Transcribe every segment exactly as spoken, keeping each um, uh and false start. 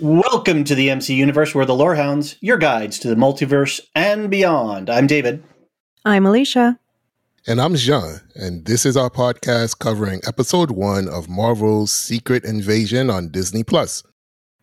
Welcome to the M C U Universe, where the Lorehounds, your guides to the multiverse and beyond. I'm David. I'm Alicia. And I'm Jean. And this is our podcast covering episode one of Marvel's Secret Invasion on Disney+.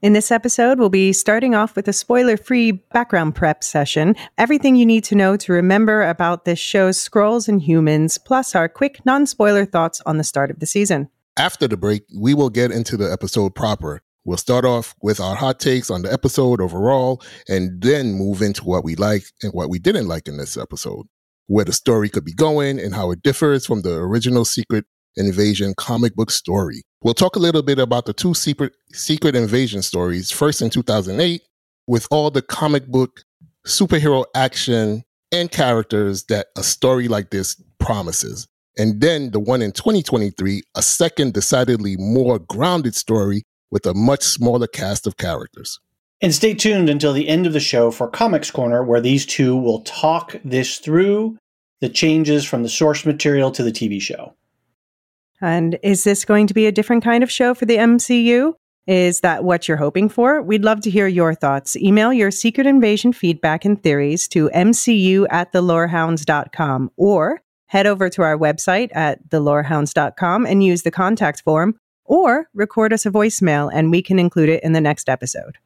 In this episode, we'll be starting off with a spoiler-free background prep session. Everything you need to know to remember about this show's Skrulls and humans, plus our quick non-spoiler thoughts on the start of the season. After the break, we will get into the episode proper. We'll start off with our hot takes on the episode overall, and then move into what we liked and what we didn't like in this episode, where the story could be going and how it differs from the original Secret Invasion comic book story. We'll talk a little bit about the two Secret, secret Invasion stories, first in two thousand eight, with all the comic book, superhero action, and characters that a story like this promises. And then the one in twenty twenty-three, a second, decidedly more grounded story with a much smaller cast of characters. And stay tuned until the end of the show for Comics Corner, where these two will talk this through, the changes from the source material to the T V show. And is this going to be a different kind of show for the M C U? Is that what you're hoping for? We'd love to hear your thoughts. Email your Secret Invasion feedback and theories to M C U at the lorehounds dot com, or head over to our website at the lorehounds dot com and use the contact form, or record us a voicemail and we can include it in the next episode.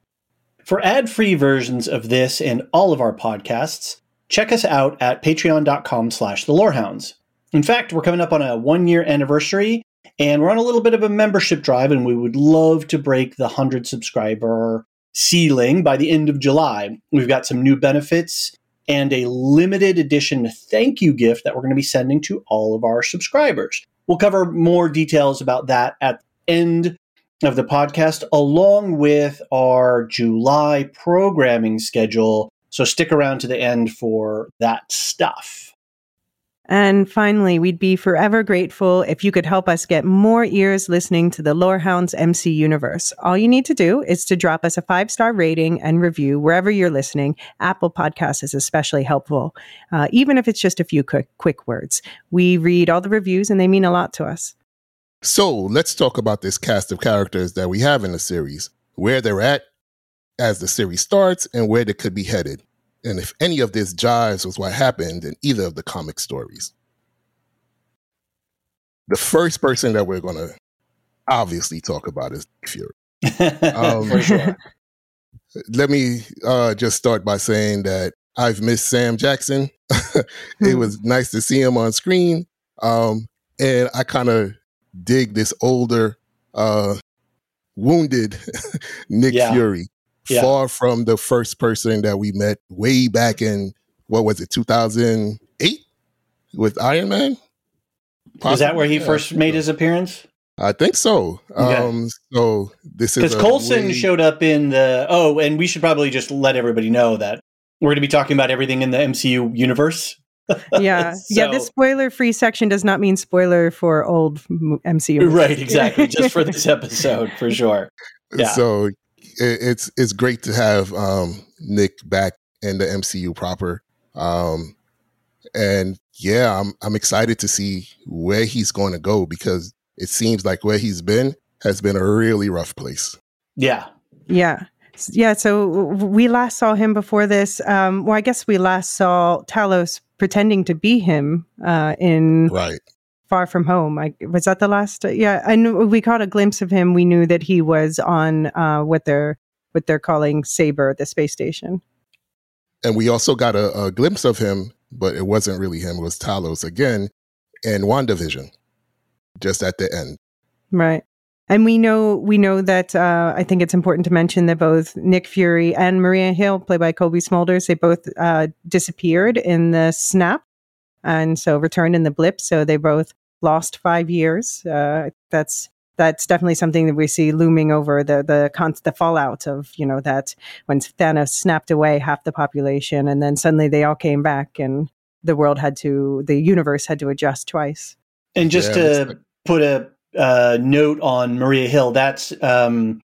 For ad-free versions of this and all of our podcasts, check us out at patreon.com slash the Lorehounds. In fact, we're coming up on a one-year anniversary, and we're on a little bit of a membership drive, and we would love to break the one hundred subscriber ceiling by the end of July. We've got some new benefits and a limited edition thank you gift that we're going to be sending to all of our subscribers. We'll cover more details about that at end of the podcast, along with our July programming schedule. So stick around to the end for that stuff. And finally, we'd be forever grateful if you could help us get more ears listening to the Lorehounds M C Universe. All you need to do is to drop us a five-star rating and review wherever you're listening. Apple Podcasts is especially helpful, uh, even if it's just a few quick, quick words. We read all the reviews and they mean a lot to us. So let's talk about this cast of characters that we have in the series, where they're at as the series starts and where they could be headed, and if any of this jives with what happened in either of the comic stories. The first person that we're going to obviously talk about is Nick Fury. Um, For sure. Let me uh, just start by saying that I've missed Sam Jackson. It was nice to see him on screen. Um, and I kind of dig this older, uh, wounded Nick yeah. Fury. Yeah. Far from the first person that we met way back in, what was it, two thousand eight with Iron Man? Possibly. Is that where he first made his appearance? I think so. Okay. Um, so this is because Coulson way... showed up in the, oh, and we should probably just let everybody know that we're going to be talking about everything in the M C U universe. Yeah. so... Yeah, this spoiler-free section does not mean spoiler for old M C U. Right, exactly. Just for this episode, for sure. Yeah. So... It's it's great to have um, Nick back in the M C U proper, um, And yeah, I'm I'm excited to see where he's going to go, because it seems like where he's been has been a really rough place. Yeah. Yeah. Yeah. So we last saw him before this. Um, well, I guess we last saw Talos pretending to be him uh, in right. Far From Home. I, was that the last? Uh, yeah. And we caught a glimpse of him. We knew that he was on uh, what they're what they're calling Saber, the space station. And we also got a, a glimpse of him, but it wasn't really him. It was Talos again in WandaVision, just at the end. Right. And we know we know that uh, I think it's important to mention that both Nick Fury and Maria Hill, played by Cobie Smulders, they both uh, disappeared in the snap and so returned in the blip. So they both lost five years. Uh, that's that's definitely something that we see looming over the the, con- the fallout of, you know, that when Thanos snapped away half the population and then suddenly they all came back and the world had to, the universe had to adjust twice. And just yeah, to put a uh note on Maria Hill, that's um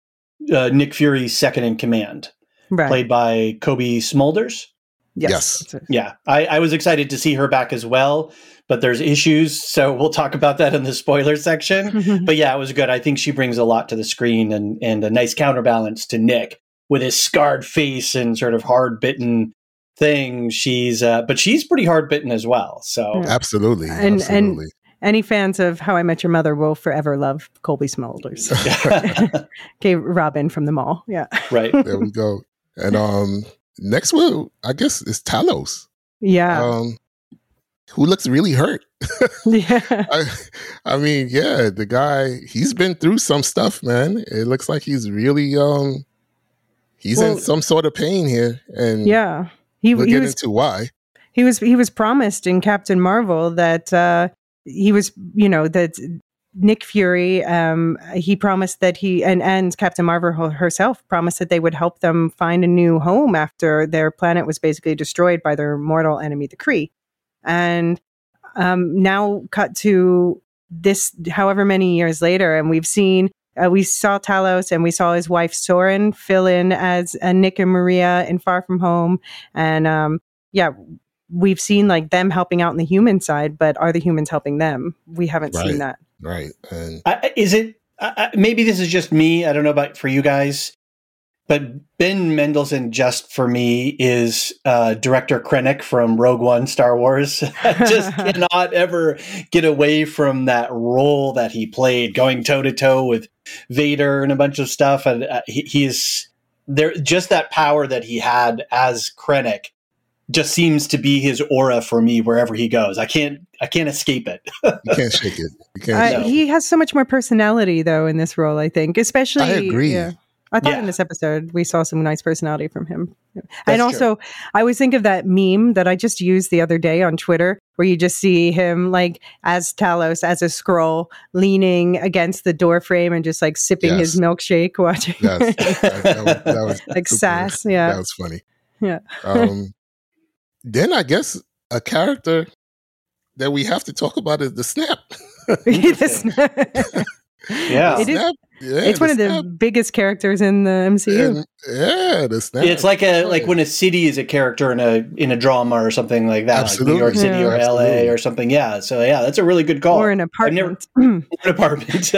uh, Nick Fury's second in command, right, played by Cobie Smulders. Yes, yes. yeah I, I was excited to see her back as well, but there's issues, so we'll talk about that in the spoiler section. Mm-hmm. But yeah, it was good. I think she brings a lot to the screen, and and a nice counterbalance to Nick with his scarred face and sort of hard-bitten thing. She's uh but she's pretty hard-bitten as well, so absolutely and, absolutely and any fans of How I Met Your Mother will forever love Cobie Smulders. Okay, Robin from the mall. Yeah. Right. There we go. And um, next one, I guess, is Talos. Yeah. Um, who looks really hurt. Yeah. I, I mean, yeah, the guy, he's been through some stuff, man. It looks like he's really, um, he's well, in some sort of pain here. And yeah, he, we'll he get was, into why. He was, he was promised in Captain Marvel that, uh, he was, you know, that Nick Fury, um, he promised that he, and, and Captain Marvel herself promised that they would help them find a new home after their planet was basically destroyed by their mortal enemy, the Kree. And um, now cut to this however many years later, and we've seen, uh, we saw Talos and we saw his wife Soren fill in as uh, Nick and Maria in Far From Home. And um, yeah, we've seen like them helping out on the human side, but are the humans helping them? We haven't right, seen that. Right. And I, is it, I, maybe this is just me. I don't know about for you guys, but Ben Mendelsohn just for me is uh director Krennic from Rogue One, Star Wars. I just cannot ever get away from that role that he played, going toe to toe with Vader and a bunch of stuff. And uh, he, he is there. Just that power that he had as Krennic just seems to be his aura for me wherever he goes. I can't, I can't escape it. You can't shake it. You can't uh, no. He has so much more personality though in this role, I think, especially. I agree. Yeah, I thought yeah. in this episode, we saw some nice personality from him. That's and also true. I always think of that meme that I just used the other day on Twitter, where you just see him like as Talos, as a Skrull, leaning against the door frame and just like sipping yes. his milkshake, watching. Yes. that, that was, that was like super, sass. Yeah. That was funny. Yeah. Um, Then I guess a character that we have to talk about is the snap. the snap. yeah. It is, snap. yeah. It's one snap. of the biggest characters in the M C U. And, yeah, the snap. It's like a like when a city is a character in a in a drama or something like that, absolutely. Like New York City yeah. or absolutely. L A or something. Yeah. So yeah, that's a really good call. Or an apartment. I've never, an apartment.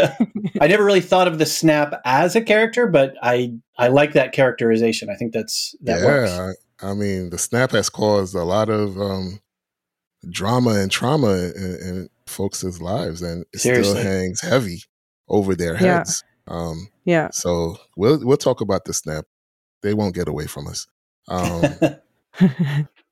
I never really thought of the snap as a character, but I I like that characterization. I think that's that yeah. works. I mean, the snap has caused a lot of um, drama and trauma in, in folks' lives, and it Seriously. still hangs heavy over their heads. Yeah. Um, yeah. So we'll we'll talk about the snap. They won't get away from us. Um,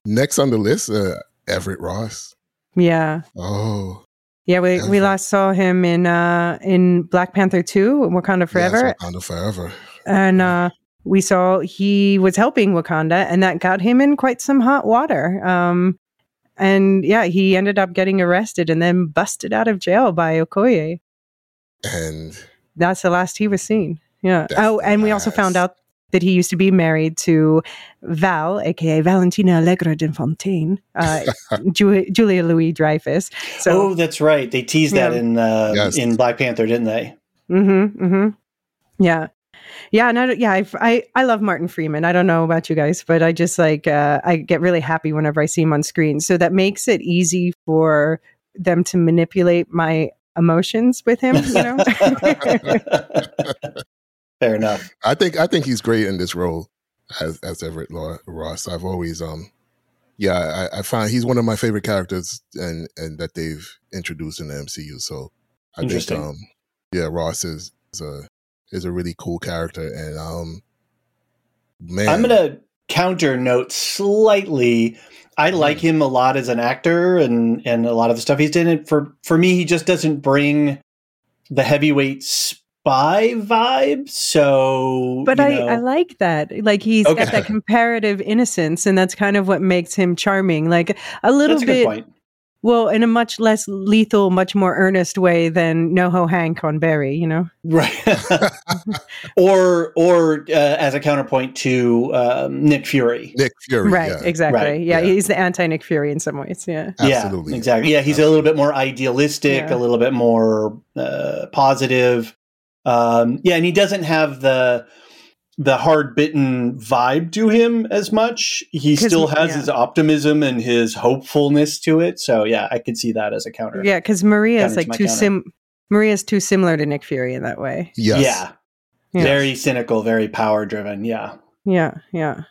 next on the list, uh, Everett Ross. Yeah. Oh. Yeah, we, Everett. we last saw him in uh, in Black Panther two, Wakanda Forever. Yes, Wakanda Forever. And. Uh, We saw he was helping Wakanda, and that got him in quite some hot water. Um, and yeah, he ended up getting arrested and then busted out of jail by Okoye. And that's the last he was seen. Yeah. Oh, and we also found out that he used to be married to Val, a k a. Valentina Allegra de Fontaine, uh, Ju- Julia Louis-Dreyfus. So, oh, that's right. They teased yeah. that in uh, yes. in Black Panther, didn't they? Mm-hmm. Mm-hmm. Yeah. yeah, no, yeah, I've, I I love Martin Freeman. I don't know about you guys, but I just like uh, I get really happy whenever I see him on screen. So that makes it easy for them to manipulate my emotions with him. You know. Fair enough. I think I think he's great in this role as as Everett Ross. I've always um. Yeah, I, I find he's one of my favorite characters, and, and that they've introduced in the M C U. So I think, um, yeah, Ross is, is a is a really cool character, and um, man, I'm gonna counter note slightly. I like mm. him a lot as an actor, and, and a lot of the stuff he's done. And for for me, he just doesn't bring the heavyweight spy vibe. So, but I, I like that. Like he's okay. got that comparative innocence, and that's kind of what makes him charming. Like a little that's a bit, good point. Well, in a much less lethal, much more earnest way than NoHo Hank on Barry, you know? Right. or, or uh, as a counterpoint to um, Nick Fury. Nick Fury, right? Yeah. Exactly. Right. Yeah, yeah, he's the anti-Nick Fury in some ways. Yeah. Absolutely. Yeah, exactly. Yeah, he's Absolutely. a little bit more idealistic, yeah. a little bit more uh, positive. Um, yeah, and he doesn't have the the hard-bitten vibe to him as much. He still has yeah. his optimism and his hopefulness to it. So yeah, I could see that as a counter. Yeah, because Maria's like too counter. sim. Maria's too similar to Nick Fury in that way. Yes. Yeah, yeah, very cynical, very power-driven. Yeah, yeah, yeah.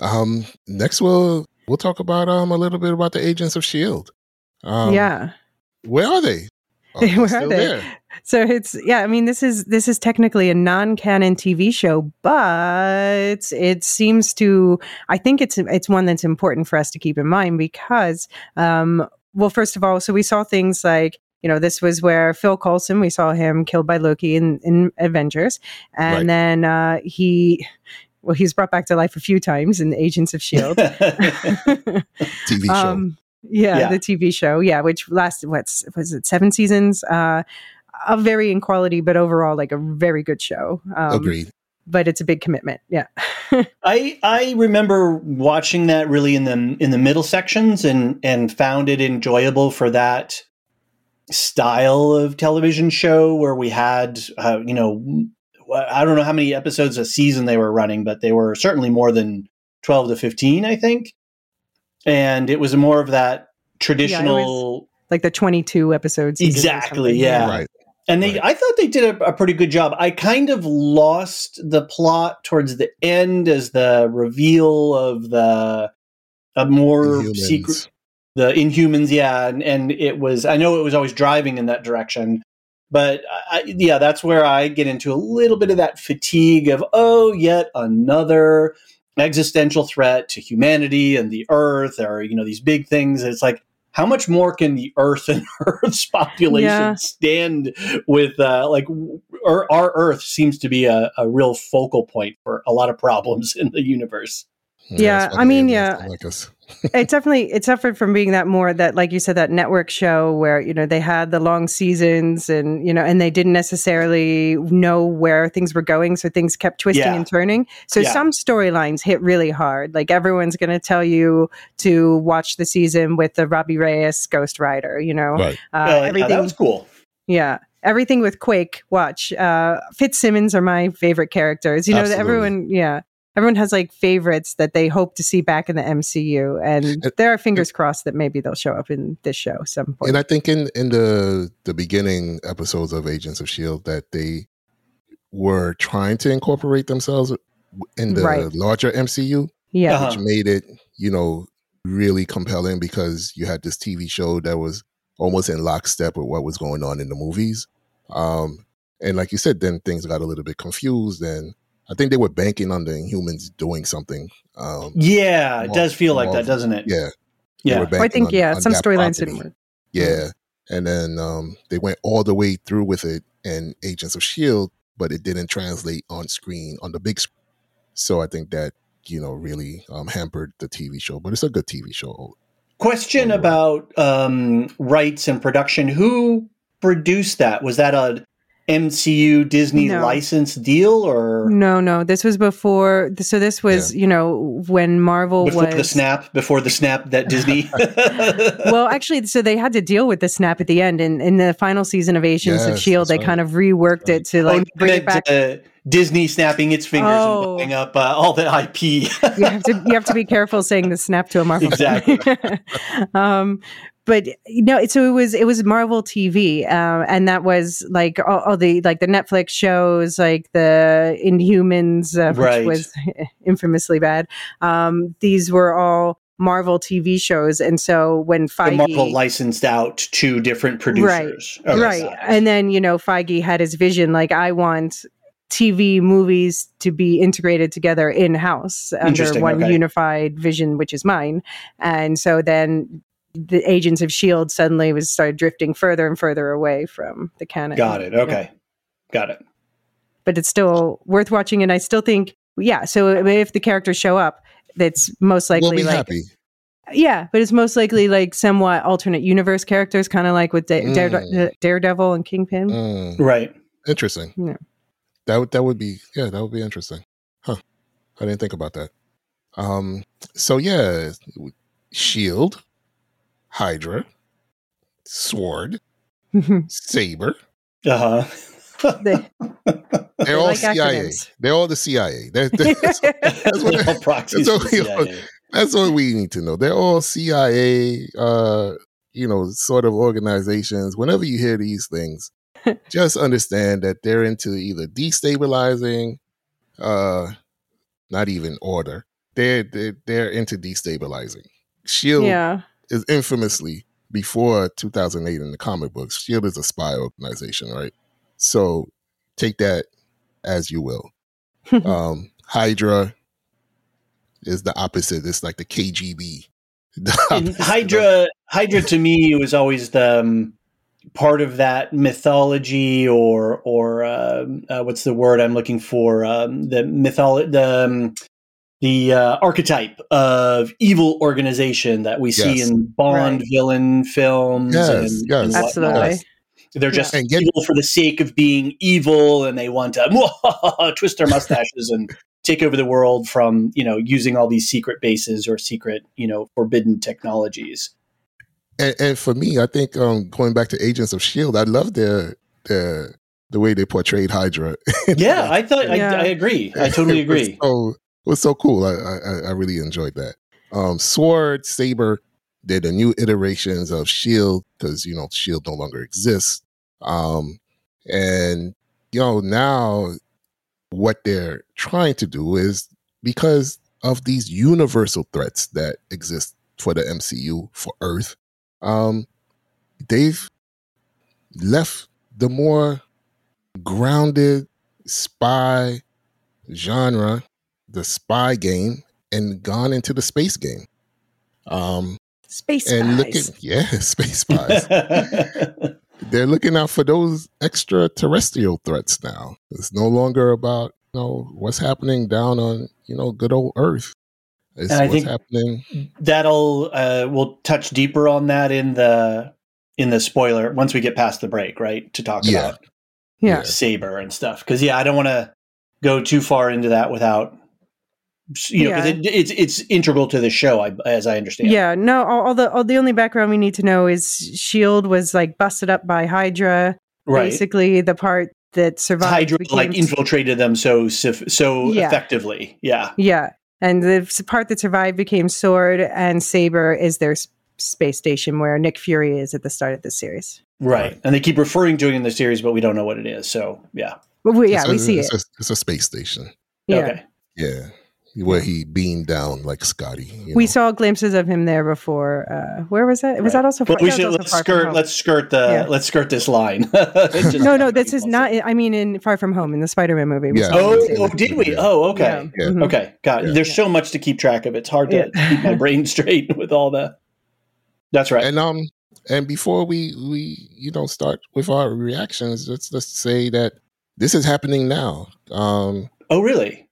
Um, next we'll we'll talk about um a little bit about the Agents of S H I E L D. Um, yeah, where are they? Oh, where are they? There. So it's, yeah, I mean, this is this is technically a non-canon T V show, but it seems to, I think it's it's one that's important for us to keep in mind because, um, well, first of all, so we saw things like, you know, this was where Phil Coulson, we saw him killed by Loki in, in Avengers. And right. then uh, he... Well, he's brought back to life a few times in Agents of S H I E L D. T V show. Um, yeah, yeah, the T V show. Yeah, which lasted, what, was it seven seasons? Uh, a very in quality, but overall, like a very good show. Um, Agreed. But it's a big commitment. Yeah. I I remember watching that really in the in the middle sections and and found it enjoyable for that style of television show where we had, uh, you know, I don't know how many episodes a season they were running, but they were certainly more than twelve to fifteen, I think. And it was more of that traditional... Yeah, like the twenty-two episodes. Exactly, yeah. yeah. Right. And they, right. I thought they did a, a pretty good job. I kind of lost the plot towards the end as the reveal of the a more Inhumans. secret... The Inhumans, yeah. And, and it was... I know it was always driving in that direction. But, I, yeah, that's where I get into a little bit of that fatigue of, oh, yet another... existential threat to humanity and the earth, or, you know, these big things. It's like, how much more can the earth and earth's population yeah. stand with, uh, like, or our earth seems to be a, a real focal point for a lot of problems in the universe. Yeah. yeah I mean, yeah, like us. It definitely, it suffered from being that more that, like you said, that network show where, you know, they had the long seasons and, you know, and they didn't necessarily know where things were going. So things kept twisting yeah. and turning. So yeah. some storylines hit really hard. Like everyone's going to tell you to watch the season with the Robbie Reyes Ghost Rider, you know, right. uh, well, everything yeah, that was cool. Yeah. Everything with Quake watch, uh, Fitzsimmons are my favorite characters, you know, that everyone. Yeah. Everyone has like favorites that they hope to see back in the M C U, and there are fingers crossed that maybe they'll show up in this show some point. And I think in, in the the beginning episodes of Agents of S H I E L D that they were trying to incorporate themselves in the right. larger M C U, yeah, which uh-huh. made it, you know, really compelling because you had this T V show that was almost in lockstep with what was going on in the movies. Um, and like you said, then things got a little bit confused and I think they were banking on the Inhumans doing something. Um, yeah, it more, does feel like that, of, doesn't it? Yeah. Yeah. I think, on, yeah, on some storylines didn't work. Yeah. And then um, they went all the way through with it in Agents of S H I E L D, but it didn't translate on screen, on the big screen. So I think that, you know, really um, hampered the T V show, but it's a good T V show. Question overall. about um, rights and production. Who produced that? Was that a... M C U Disney no. license deal or no no this was before so this was yeah. you know when Marvel before was the snap before the snap that Disney well actually so they had to deal with the snap at the end and in, in the final season of Agents yes, of S H I E L D they right. kind of reworked right. it to like oh, bring it back to, Disney snapping its fingers oh. and blowing up uh, all the I P. you have to you have to be careful saying the snap to a Marvel. Exactly. um, but you know, it, so it was it was Marvel T V, uh, and that was like all, all the like the Netflix shows, like the Inhumans, uh, which right. was infamously bad. Um, these were all Marvel T V shows, and so when Feige the Marvel licensed out to different producers, right, right, and then you know Feige had his vision, like I want T V movies to be integrated together in house under one okay. unified vision, which is mine, and so then the Agents of S H I E L D suddenly was started drifting further and further away from the canon. Got it. Okay, yeah. Got it. But it's still worth watching, and I still think yeah. So if the characters show up. That's most likely we'll be like, happy. Yeah, but it's most likely like somewhat alternate universe characters, kind of like with da- mm. Dare- Daredevil and Kingpin. Mm. Right. Interesting. Yeah. That would, that would be, yeah, that would be interesting. Huh. I didn't think about that. Um, so yeah, S H I E L D, HYDRA, SWORD, Saber. Uh huh. They're, they're all like C I A. Acronyms. They're all the C I A. They're, they're, that's, that's, what, that's, what we, C I A. That's what we need to know. They're all C I A, uh, you know, sort of organizations. Whenever you hear these things, just understand that they're into either destabilizing, uh, not even order. They're they're, they're into destabilizing. S H I E L D yeah. is infamously before two thousand eight in the comic books. S H I E L D is a spy organization, right? So take that as you will. um, HYDRA is the opposite. It's like the K G B. The HYDRA, HYDRA to me was always the um, part of that mythology, or or uh, uh, what's the word I'm looking for? Um, the mytholo- the um, the uh, archetype of evil organization that we yes. see in Bond right. villain films. Yes, and, yes, and absolutely. Yes. They're just yeah. get, evil for the sake of being evil, and they want to twist their mustaches and take over the world from, you know, using all these secret bases or secret, you know, forbidden technologies. And, and for me, I think um, going back to Agents of S H I E L D, I love their, their the way they portrayed HYDRA. yeah, I thought yeah. I, I agree. I totally agree. It was so, it was so cool. I, I I really enjoyed that. Um, Sword, Saber, they're the new iterations of S H I E L D because you know S H I E L D no longer exists. Um, and, you know, now what they're trying to do is because of these universal threats that exist for the M C U, for Earth, um, they've left the more grounded spy genre, the spy game, and gone into the space game. Um, space spies. And look at, yeah, space spies. They're looking out for those extraterrestrial threats now. It's no longer about, you know, what's happening down on, you know, good old Earth. It's and I what's think happening. That'll uh, we'll touch deeper on that in the in the spoiler once we get past the break, right? To talk yeah. about yeah. Saber and stuff. Because yeah, I don't want to go too far into that without. You know, yeah. cause it, it's it's integral to the show, I, as I understand. Yeah, no. All, all the all the only background we need to know is S H I E L D was like busted up by HYDRA. Right. Basically, the part that survived. HYDRA became, like infiltrated them so so yeah. effectively. Yeah. Yeah, and the part that survived became Sword, and Saber is their sp- space station where Nick Fury is at the start of the series. Right, and they keep referring to it in the series, but we don't know what it is. So yeah, well, we, yeah, it's, we see it's it. A, it's a space station. Yeah. Okay. Yeah. Where he beamed down like Scotty. You know? We saw glimpses of him there before. Uh, where was that? Was right. that also? But far, we should let's skirt. Let's skirt the. Yeah. Let's skirt this line. no, no, this is not. I mean, in Far From Home in the Spider-Man movie. Yeah. Oh, oh, did we? Yeah. Oh, okay, yeah. Yeah. okay, got it. Yeah. There's yeah. so much to keep track of. It's hard to yeah. keep my brain straight with all the. That's right. And um, and before we we you know start with our reactions, let's let's say that this is happening now. Um. Oh, really?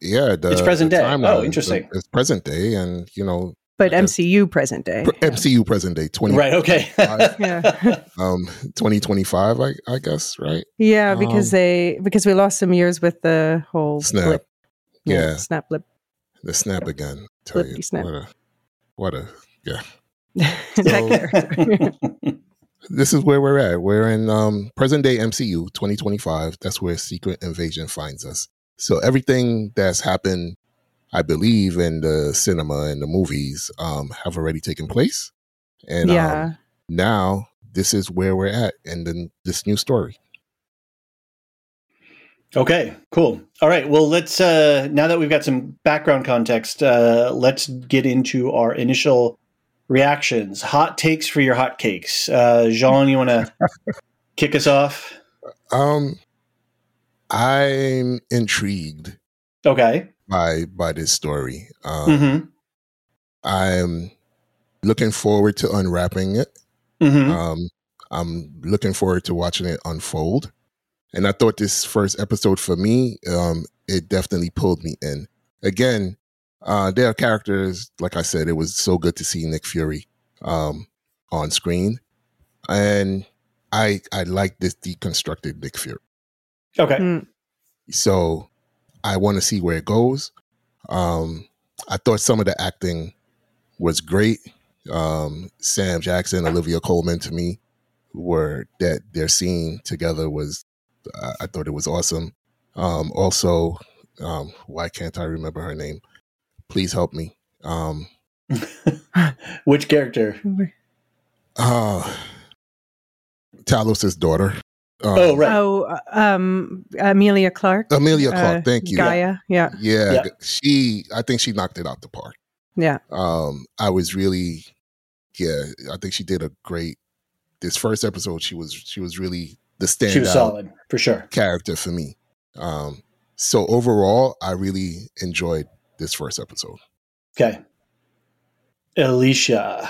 Yeah, the, it's present the day. Timeline, oh, interesting. The, it's present day, and you know, but guess, M C U present day. Pre- yeah. M C U present day. Twenty. Right. Okay. yeah. Um, twenty twenty five. I I guess. Right. Yeah, because um, they because we lost some years with the whole snap. Blip. Yeah, yeah. Snap blip. The snap again. Tell Blippy you snap. What a what a yeah. So, this is where we're at. We're in um, present day M C U twenty twenty-five. That's where Secret Invasion finds us. So everything that's happened, I believe, in the cinema and the movies um, have already taken place. And yeah. um, now this is where we're at in the, this new story. Okay, cool. All right. Well, let's, uh, now that we've got some background context, uh, let's get into our initial reactions. Hot takes for your hot cakes. Uh, Jean, you want to kick us off? Um, I'm intrigued. Okay. By, by this story. Um, mm-hmm. I'm looking forward to unwrapping it. Mm-hmm. Um, I'm looking forward to watching it unfold. And I thought this first episode for me, um, it definitely pulled me in. Again, uh, there are characters, like I said, it was so good to see Nick Fury um, on screen. And I I like this deconstructed Nick Fury. Okay. Mm. So I want to see where it goes. Um, I thought some of the acting was great. Um, Sam Jackson, Olivia Colman, to me, were that their scene together was... I thought it was awesome. Um, also, um, why can't I remember her name? Please help me. Um, Which character? Uh, Talos' daughter. Um, oh, right. Oh, um, Amelia Clark. Amelia Clark, uh, thank you. G'iah, yeah. yeah. Yeah, she, I think she knocked it out the park. Yeah. Um, I was really, yeah, I think she did a great, this first episode, she was, she was really, the standout she was solid, for sure. character for me. Um, so overall, I really enjoyed this first episode. Okay. Alicia.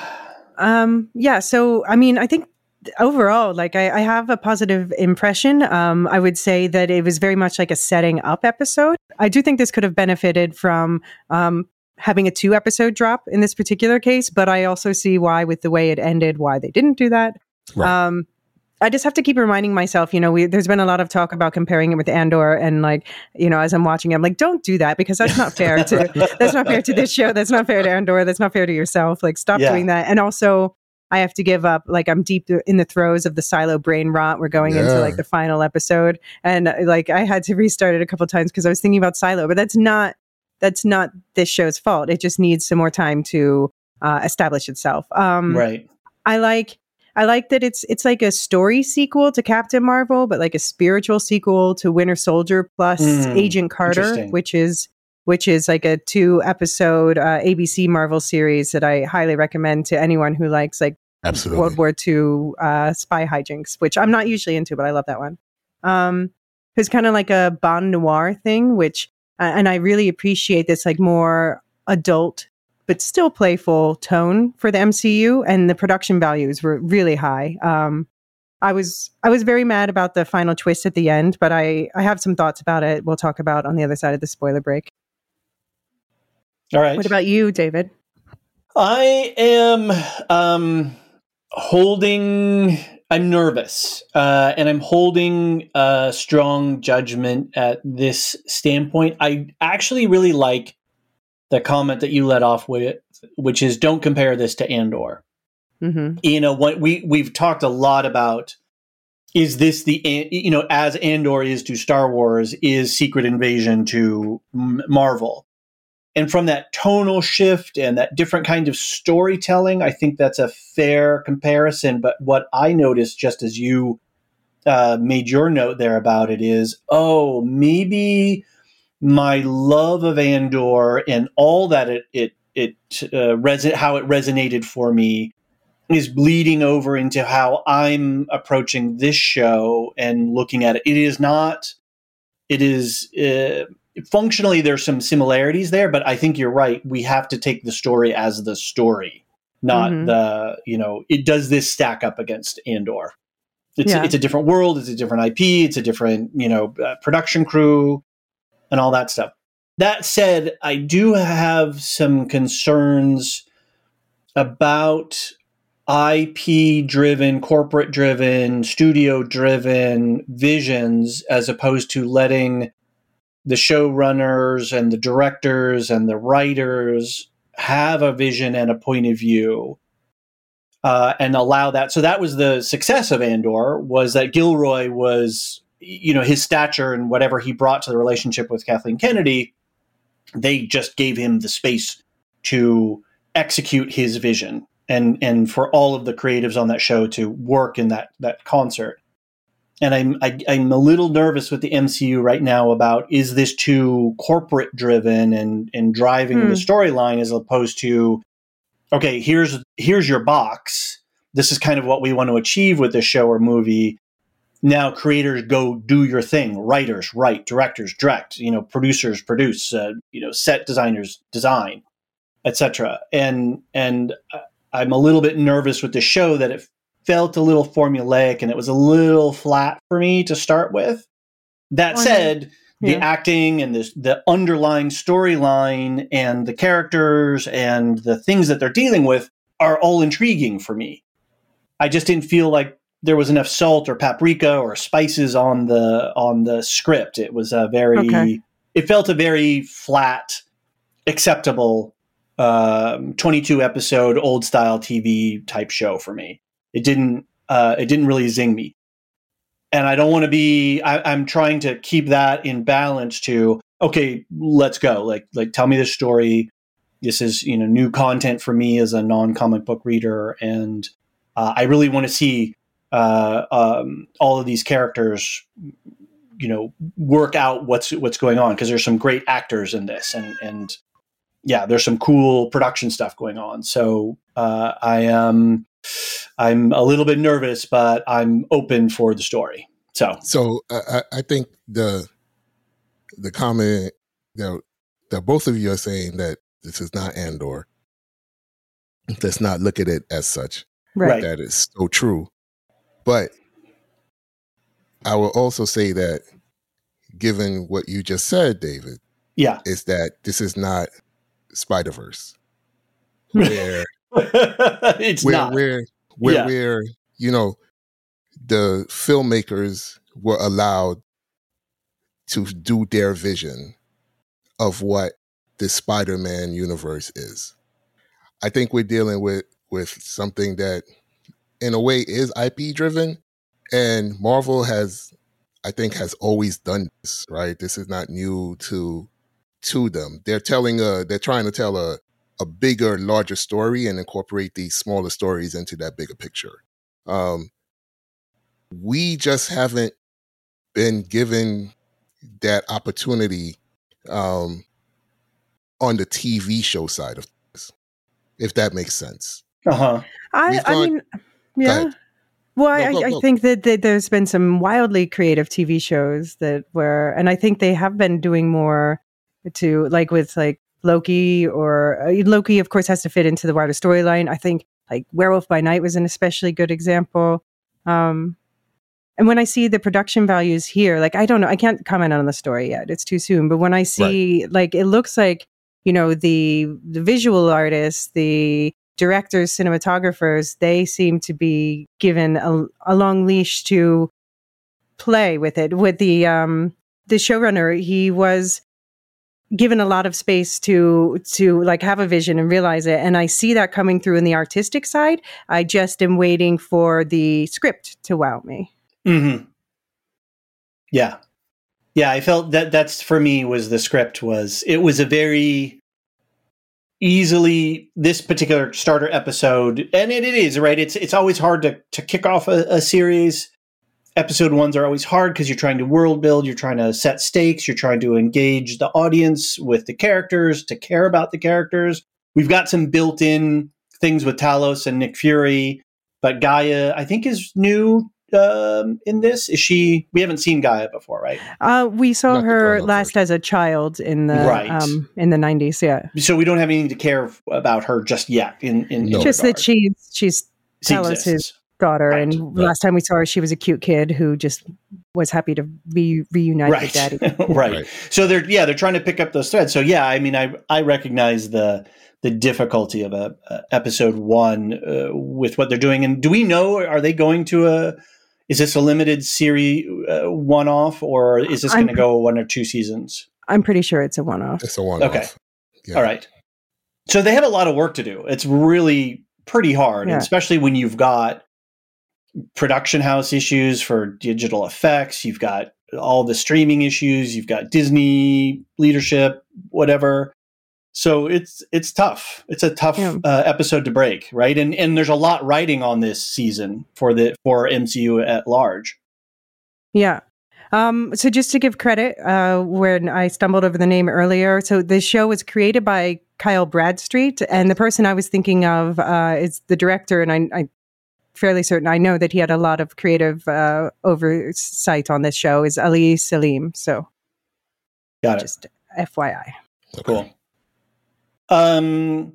Um, yeah, so, I mean, I think overall, like, I, I have a positive impression. Um, I would say that it was very much like a setting up episode. I do think this could have benefited from um, having a two episode drop in this particular case, but I also see why, with the way it ended, why they didn't do that. Right. Um, I just have to keep reminding myself, you know, we, there's been a lot of talk about comparing it with Andor, and like, you know, as I'm watching it, I'm like, don't do that, because that's not fair to, that's not fair to this show. That's not fair to Andor. That's not fair to yourself. Like, stop yeah. doing that. And also I have to give up, like, I'm deep in the throes of the Silo brain rot. We're going yeah. into like the final episode. And like, I had to restart it a couple of times because I was thinking about Silo, but that's not, that's not this show's fault. It just needs some more time to uh, establish itself. Um, right. I like, I like that it's it's like a story sequel to Captain Marvel, but like a spiritual sequel to Winter Soldier plus mm, Agent Carter, which is which is like a two episode uh, A B C Marvel series that I highly recommend to anyone who likes like Absolutely. World War Two uh, spy hijinks, which I'm not usually into, but I love that one. Um, it's kind of like a Bond noir thing, which uh, and I really appreciate this like more adult but still playful tone for the M C U, and the production values were really high. Um, I was I was very mad about the final twist at the end, but I, I have some thoughts about it we'll talk about on the other side of the spoiler break. All right. What about you, David? I am um, holding... I'm nervous, uh, and I'm holding a strong judgment at this standpoint. I actually really like the comment that you let off with, which is don't compare this to Andor. Mm-hmm. You know, what we, we've talked a lot about, is this the, you know, as Andor is to Star Wars, is Secret Invasion to Marvel. And from that tonal shift and that different kind of storytelling, I think that's a fair comparison. But what I noticed, just as you uh, made your note there about it, is, oh, maybe... my love of Andor and all that it it it uh, reson- how it resonated for me is bleeding over into how I'm approaching this show and looking at it. It is not. It is uh, functionally there's some similarities there, but I think you're right. We have to take the story as the story, not mm-hmm. the you know. It does this stack up against Andor? It's yeah. it's a different world. It's a different I P. It's a different you know uh, production crew. And all that stuff. That said, I do have some concerns about I P-driven, corporate-driven, studio-driven visions, as opposed to letting the showrunners and the directors and the writers have a vision and a point of view. uh, and allow that. So that was the success of Andor, was that Gilroy was, you know, his stature and whatever he brought to the relationship with Kathleen Kennedy, they just gave him the space to execute his vision and and for all of the creatives on that show to work in that that concert. And I'm I, I'm a little nervous with the M C U right now about, is this too corporate driven and and driving mm. the storyline, as opposed to, okay, here's here's your box. This is kind of what we want to achieve with this show or movie. Now creators, go do your thing. Writers, write. Directors, direct. You know, producers, produce. Uh, you know, set designers, design, et cetera. And and I'm a little bit nervous with the show that it felt a little formulaic and it was a little flat for me to start with. That well, said, yeah. the acting and the, the underlying storyline and the characters and the things that they're dealing with are all intriguing for me. I just didn't feel like there was enough salt or paprika or spices on the on the script. It was a very, okay. it felt a very flat, acceptable um, twenty-two episode old style T V type show for me. It didn't, uh, it didn't really zing me. And I don't want to be, I, I'm trying to keep that in balance to, okay, let's go. Like, like tell me the story. This is, you know, new content for me as a non-comic book reader. And, uh, I really want to see, uh, um, all of these characters, you know, work out what's, what's going on. Cause there's some great actors in this, and, and yeah, there's some cool production stuff going on. So, uh, I am, um, I'm a little bit nervous, but I'm open for the story. So, so I, I think the the comment that that both of you are saying, that this is not Andor. Let's not look at it as such. Right. That is so true. But I will also say that, given what you just said, David, yeah, is that this is not Spider-Verse, where. it's where, not where where, yeah. where you know the filmmakers were allowed to do their vision of what the Spider-Man universe is. I think we're dealing with with something that in a way is I P driven, and Marvel has I think has always done this, right? This is not new to to them. They're telling a they're trying to tell a a bigger, larger story and incorporate these smaller stories into that bigger picture. Um, we just haven't been given that opportunity um, on the T V show side of things, if that makes sense. Uh-huh. I, gone, I mean, yeah. Well, no, I, go, I, go. I think that, that there's been some wildly creative T V shows that were, and I think they have been doing more to, like with like, Loki or uh, Loki, of course, has to fit into the wider storyline. I think like Werewolf by Night was an especially good example. Um, and when I see the production values here, like, I don't know, I can't comment on the story yet. It's too soon. But when I see right. like, it looks like, you know, the, the visual artists, the directors, cinematographers, they seem to be given a, a long leash to play with it. With the, um, the showrunner, he was given a lot of space to to like have a vision and realize it. And I see that coming through in the artistic side. I just am waiting for the script to wow me. Mm-hmm. Yeah. Yeah, I felt that that's for me was the script was, it was a very easily, this particular starter episode, and it, it is, right? It's it's always hard to, to kick off a, a series. Episode ones are always hard because you're trying to world build, you're trying to set stakes, you're trying to engage the audience with the characters, to care about the characters. We've got some built-in things with Talos and Nick Fury, but G'iah, I think, is new um, in this. Is she? We haven't seen G'iah before, right? Uh, we saw Not her last as a child in the right. um, in the nineties. Yeah, so we don't have anything to care about her just yet. In in no. just regard. that she's she's she Talos is. daughter right, and right. last time we saw her she was a cute kid who just was happy to be reunited right. with daddy. right. right so they're yeah they're trying to pick up those threads. So yeah, I mean, I I recognize the the difficulty of a, a episode one uh, with what they're doing. And do we know, are they going to a is this a limited series uh, one-off, or is this going to go one or two seasons? I'm pretty sure it's a one-off. It's a one-off. Okay. Yeah. All right, so they have a lot of work to do. It's really pretty hard, yeah. especially when you've got production house issues for digital effects. You've got all the streaming issues. You've got Disney leadership, whatever. So it's it's tough. It's a tough yeah. uh, episode to break, right? And and there's a lot riding on this season for the for M C U at large. Yeah. Um, so just to give credit, uh, when I stumbled over the name earlier, so the show was created by Kyle Bradstreet, and the person I was thinking of uh, is the director, and I, I'm fairly certain I know that he had a lot of creative uh, oversight on this show, is Ali Salim. So got it. Just F Y I. Cool. Um,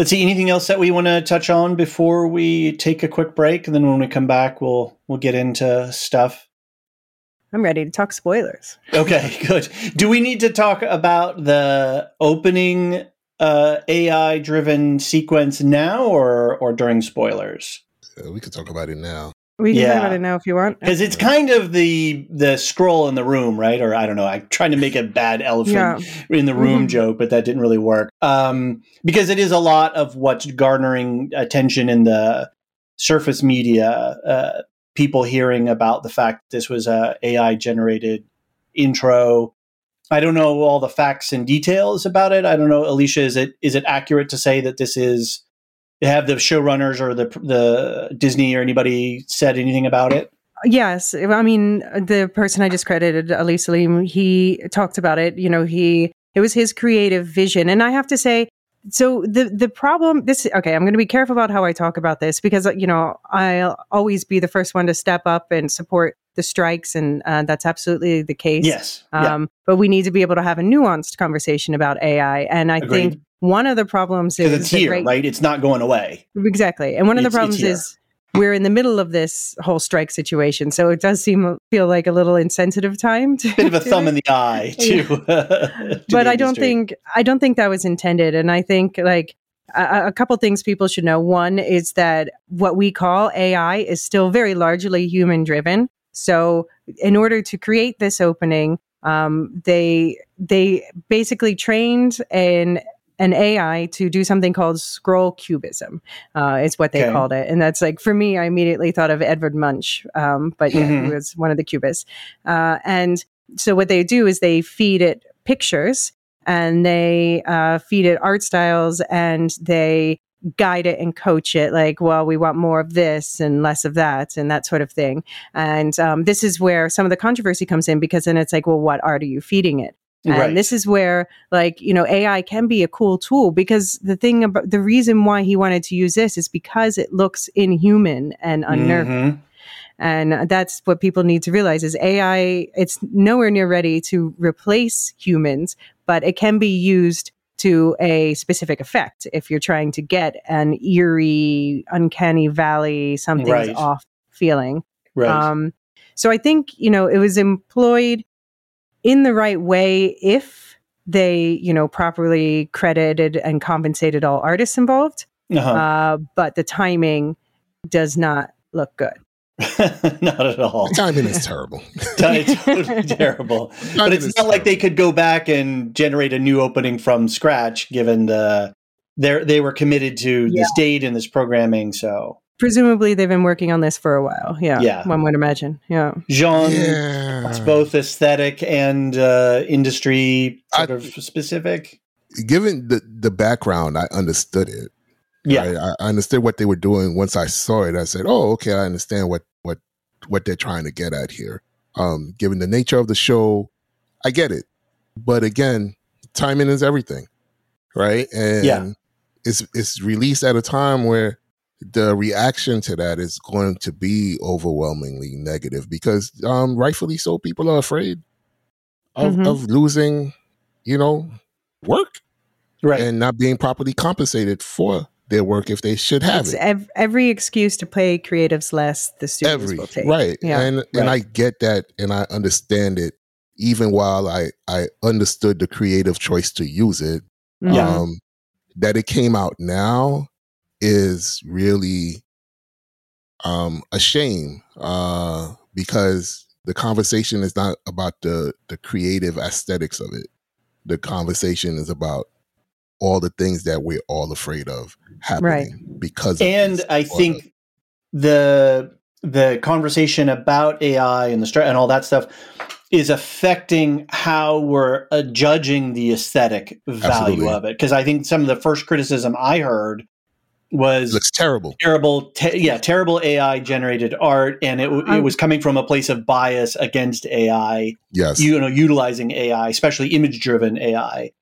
let's see, anything else that we want to touch on before we take a quick break? And then when we come back, we'll we'll get into stuff. I'm ready to talk spoilers. Okay, good. Do we need to talk about the opening uh, A I-driven sequence now or or during spoilers? Uh, we could talk about it now. We can yeah. talk about it now if you want. Because it's kind of the the Skrull in the room, right? Or I don't know. I'm trying to make a bad elephant yeah. in the room mm-hmm. joke, but that didn't really work. Um, because it is a lot of what's garnering attention in the surface media uh people hearing about the fact this was a A I-generated intro. I don't know all the facts and details about it. I don't know, Alicia, is it is it accurate to say that this is, have the showrunners or the the Disney or anybody said anything about it? Yes. I mean, the person I just credited, Ali Salim, he talked about it. You know, he it was his creative vision. And I have to say, So the the problem, this, okay, I'm going to be careful about how I talk about this because, you know, I'll always be the first one to step up and support the strikes. And uh, that's absolutely the case. Yes. Um, yeah. But we need to be able to have a nuanced conversation about A I. And I Agreed. think one of the problems is... it's here, right, right? It's not going away. Exactly. And one of it's, the problems is we're in the middle of this whole strike situation. So it does seem, feel like a little insensitive time. To Bit of a thumb in the eye to, uh, to But I don't think, I don't think that was intended. And I think like a, a couple things people should know. One is that what we call A I is still very largely human driven. So in order to create this opening, um, they, they basically trained an an A I to do something called scroll cubism, uh, is what they okay. called it. And that's like, for me, I immediately thought of Edvard Munch, um, but yeah, mm-hmm. he was one of the cubists. Uh, and so what they do is they feed it pictures and they uh, feed it art styles and they guide it and coach it like, well, we want more of this and less of that and that sort of thing. And um, this is where some of the controversy comes in because then it's like, well, what art are you feeding it? And right. this is where, like, you know, A I can be a cool tool because the thing about the reason why he wanted to use this is because it looks inhuman and unnerving. Mm-hmm. And that's what people need to realize is A I, it's nowhere near ready to replace humans, but it can be used to a specific effect if you're trying to get an eerie, uncanny valley, something's right. off feeling. Right. Um, so I think, you know, it was employed in the right way if they, you know, properly credited and compensated all artists involved. Uh-huh. Uh, but the timing does not look good. Not at all. The timing is terrible. It's totally terrible. But it's not terrible. Like they could go back and generate a new opening from scratch, given the they they were committed to yeah. this date and this programming. So presumably they've been working on this for a while. Yeah, yeah. One would imagine. Yeah, Jean, yeah. it's both aesthetic and uh, industry sort I, of specific. Given the, the background, I understood it. Yeah, right? I, I understood what they were doing. Once I saw it, I said, "Oh, okay, I understand what what what they're trying to get at here." Um, given the nature of the show, I get it. But again, timing is everything, right? And yeah. it's it's released at a time where the reaction to that is going to be overwhelmingly negative because um, rightfully so, people are afraid of, mm-hmm. of losing, you know, work right. and not being properly compensated for their work if they should have it's it. Ev- every excuse to pay creatives less, the students every, will take. Right. Yeah. And, and right. I get that and I understand it even while I, I understood the creative choice to use it. Yeah. Um, that it came out now is really um, a shame uh, because the conversation is not about the, the creative aesthetics of it. The conversation is about all the things that we're all afraid of happening. Right. Because of and I think of- the the conversation about A I and the str- and all that stuff is affecting how we're uh, judging the aesthetic value Absolutely. Of it. Because I think some of the first criticism I heard was looks terrible, terrible, te- yeah, terrible A I generated art, and it it was coming from a place of bias against A I. Yes, you know, utilizing A I, especially image driven A I,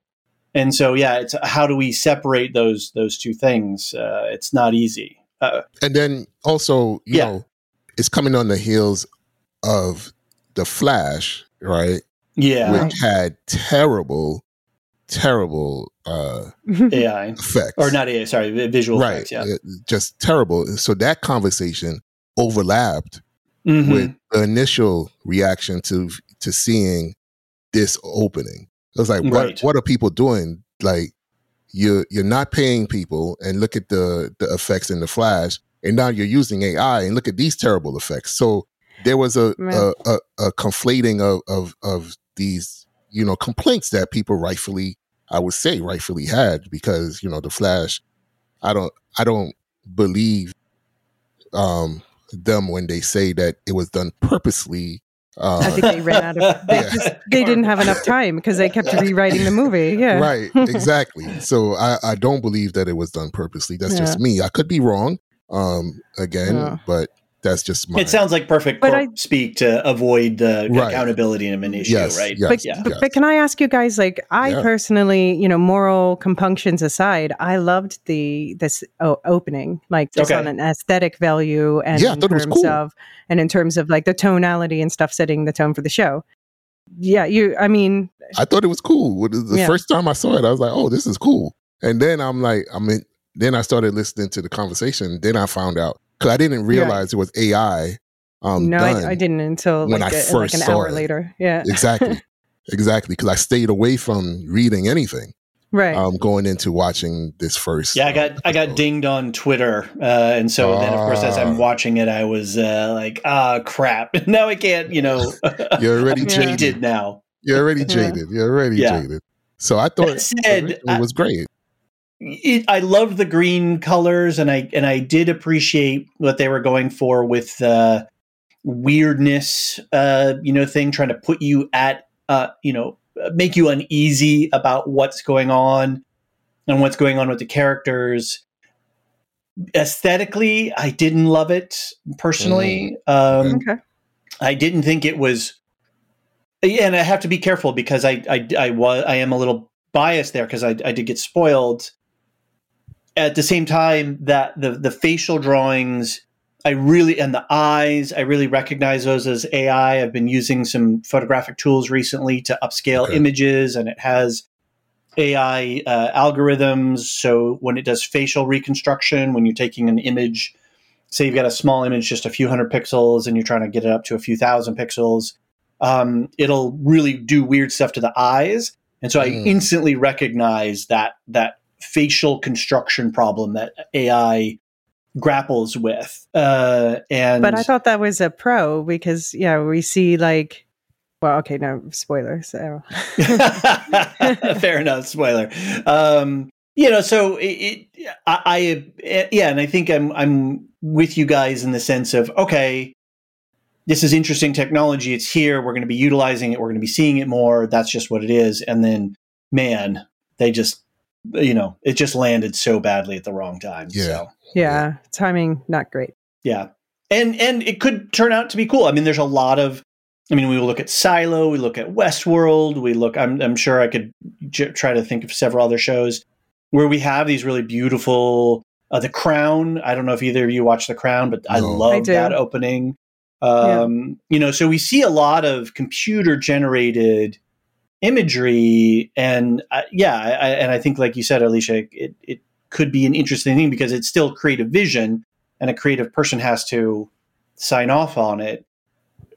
and so yeah, it's how do we separate those those two things? Uh, it's not easy. Uh, and then also, you yeah. know, it's coming on the heels of The Flash, right? Yeah, which had terrible, terrible. Uh, A I effects, or not A I, sorry, visual right. effects, yeah, it, just terrible. So that conversation overlapped mm-hmm. with the initial reaction to to seeing this opening. It was like, what right. what are people doing? Like, you're you're not paying people, and look at the the effects in The Flash, and now you're using A I, and look at these terrible effects. So there was a right. a, a, a conflating of, of of these, you know, complaints that people rightfully. I would say rightfully had, because, you know, The Flash, I don't I don't believe um, them when they say that it was done purposely. Uh, I think they ran out of they, yeah. just, they didn't have enough time because they kept rewriting the movie. Yeah, right. Exactly. So I, I don't believe that it was done purposely. That's yeah. just me. I could be wrong um, again, yeah. but that's just my... It sounds like perfect but I, speak to avoid the right. accountability in an issue, yes, right? Yes, but, yeah. but, but can I ask you guys, like, I yeah. personally, you know, moral compunctions aside, I loved the this oh, opening, like, just okay. on an aesthetic value and yeah, in terms cool. of, and in terms of, like, the tonality and stuff setting the tone for the show. Yeah, you, I mean... I thought it was cool. The yeah. first time I saw it, I was like, oh, this is cool. And then I'm like, I mean, then I started listening to the conversation. Then I found out, because I didn't realize yeah. it was A I. Um, no, I, I didn't until when like, I a, first like an hour it. Later. Yeah, exactly, exactly. Because I stayed away from reading anything. Right. Um, going into watching this first. Yeah, I got um, I got dinged on Twitter, uh, and so uh, then of course as I'm watching it, I was uh, like, ah, crap. Now I can't. You know, you're already I'm jaded. jaded now. You're already jaded. You're already yeah. jaded. So I thought said, it, it was great. It, I loved the green colors, and I and I did appreciate what they were going for with the uh, weirdness, uh, you know, thing, trying to put you at, uh, you know, make you uneasy about what's going on and what's going on with the characters. Aesthetically, I didn't love it personally. Mm. Um, okay. I didn't think it was, and I have to be careful because I I I, was, I am a little biased there because I, I did get spoiled. At the same time, that the the facial drawings, I really, and the eyes, I really recognize those as A I. I've been using some photographic tools recently to upscale okay. images, and it has A I uh, algorithms. So when it does facial reconstruction, when you're taking an image, say you've got a small image, just a few hundred pixels, and you're trying to get it up to a few thousand pixels, um, it'll really do weird stuff to the eyes. And so I mm. instantly recognized that that facial construction problem that A I grapples with. Uh, and But I thought that was a pro because, yeah, we see like, well, okay, no, spoiler. So. Fair enough, spoiler. Um, you know, so it, it, I, I, it, yeah, and I think I'm I'm with you guys in the sense of, okay, this is interesting technology. It's here. We're going to be utilizing it. We're going to be seeing it more. That's just what it is. And then, man, they just, you know, it just landed so badly at the wrong time. Yeah. So. Yeah. Timing, not great. Yeah. And, and it could turn out to be cool. I mean, there's a lot of, I mean, we look at Silo, we look at Westworld, we look, I'm, I'm sure I could j- try to think of several other shows where we have these really beautiful, uh, The Crown. I don't know if either of you watch The Crown, but no. I love that opening. Um, yeah. You know, so we see a lot of computer generated imagery and uh, yeah. I, and I think like you said, Alicia, it, it could be an interesting thing because it's still creative vision and a creative person has to sign off on it.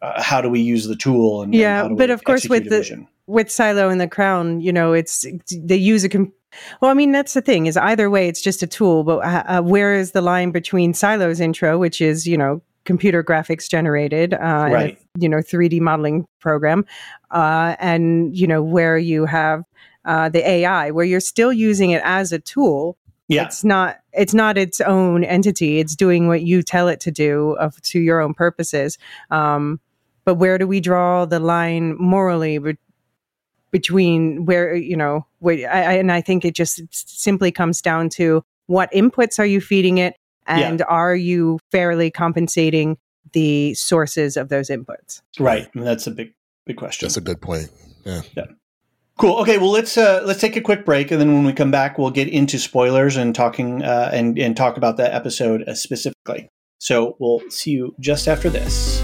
Uh, how do we use the tool? And yeah, and but of course with the, vision? With Silo and The Crown, you know, it's, they use a computer. Well, I mean, that's the thing is either way, it's just a tool, but uh, where is the line between Silo's intro, which is, you know, computer graphics generated, uh, right. a, you know, three D modeling program, uh, and, you know, where you have uh, the A I, where you're still using it as a tool. Yeah. It's not it's not its own entity. It's doing what you tell it to do of, to your own purposes. Um, but where do we draw the line morally be- between where, you know, where, I, I, and I think it just simply comes down to what inputs are you feeding it, and yeah. are you fairly compensating the sources of those inputs? Right. And that's a big, big question. That's a good point. Yeah. Yeah. Cool. Okay. Well, let's uh, let's take a quick break, and then when we come back, we'll get into spoilers and talking uh, and and talk about that episode uh, specifically. So we'll see you just after this.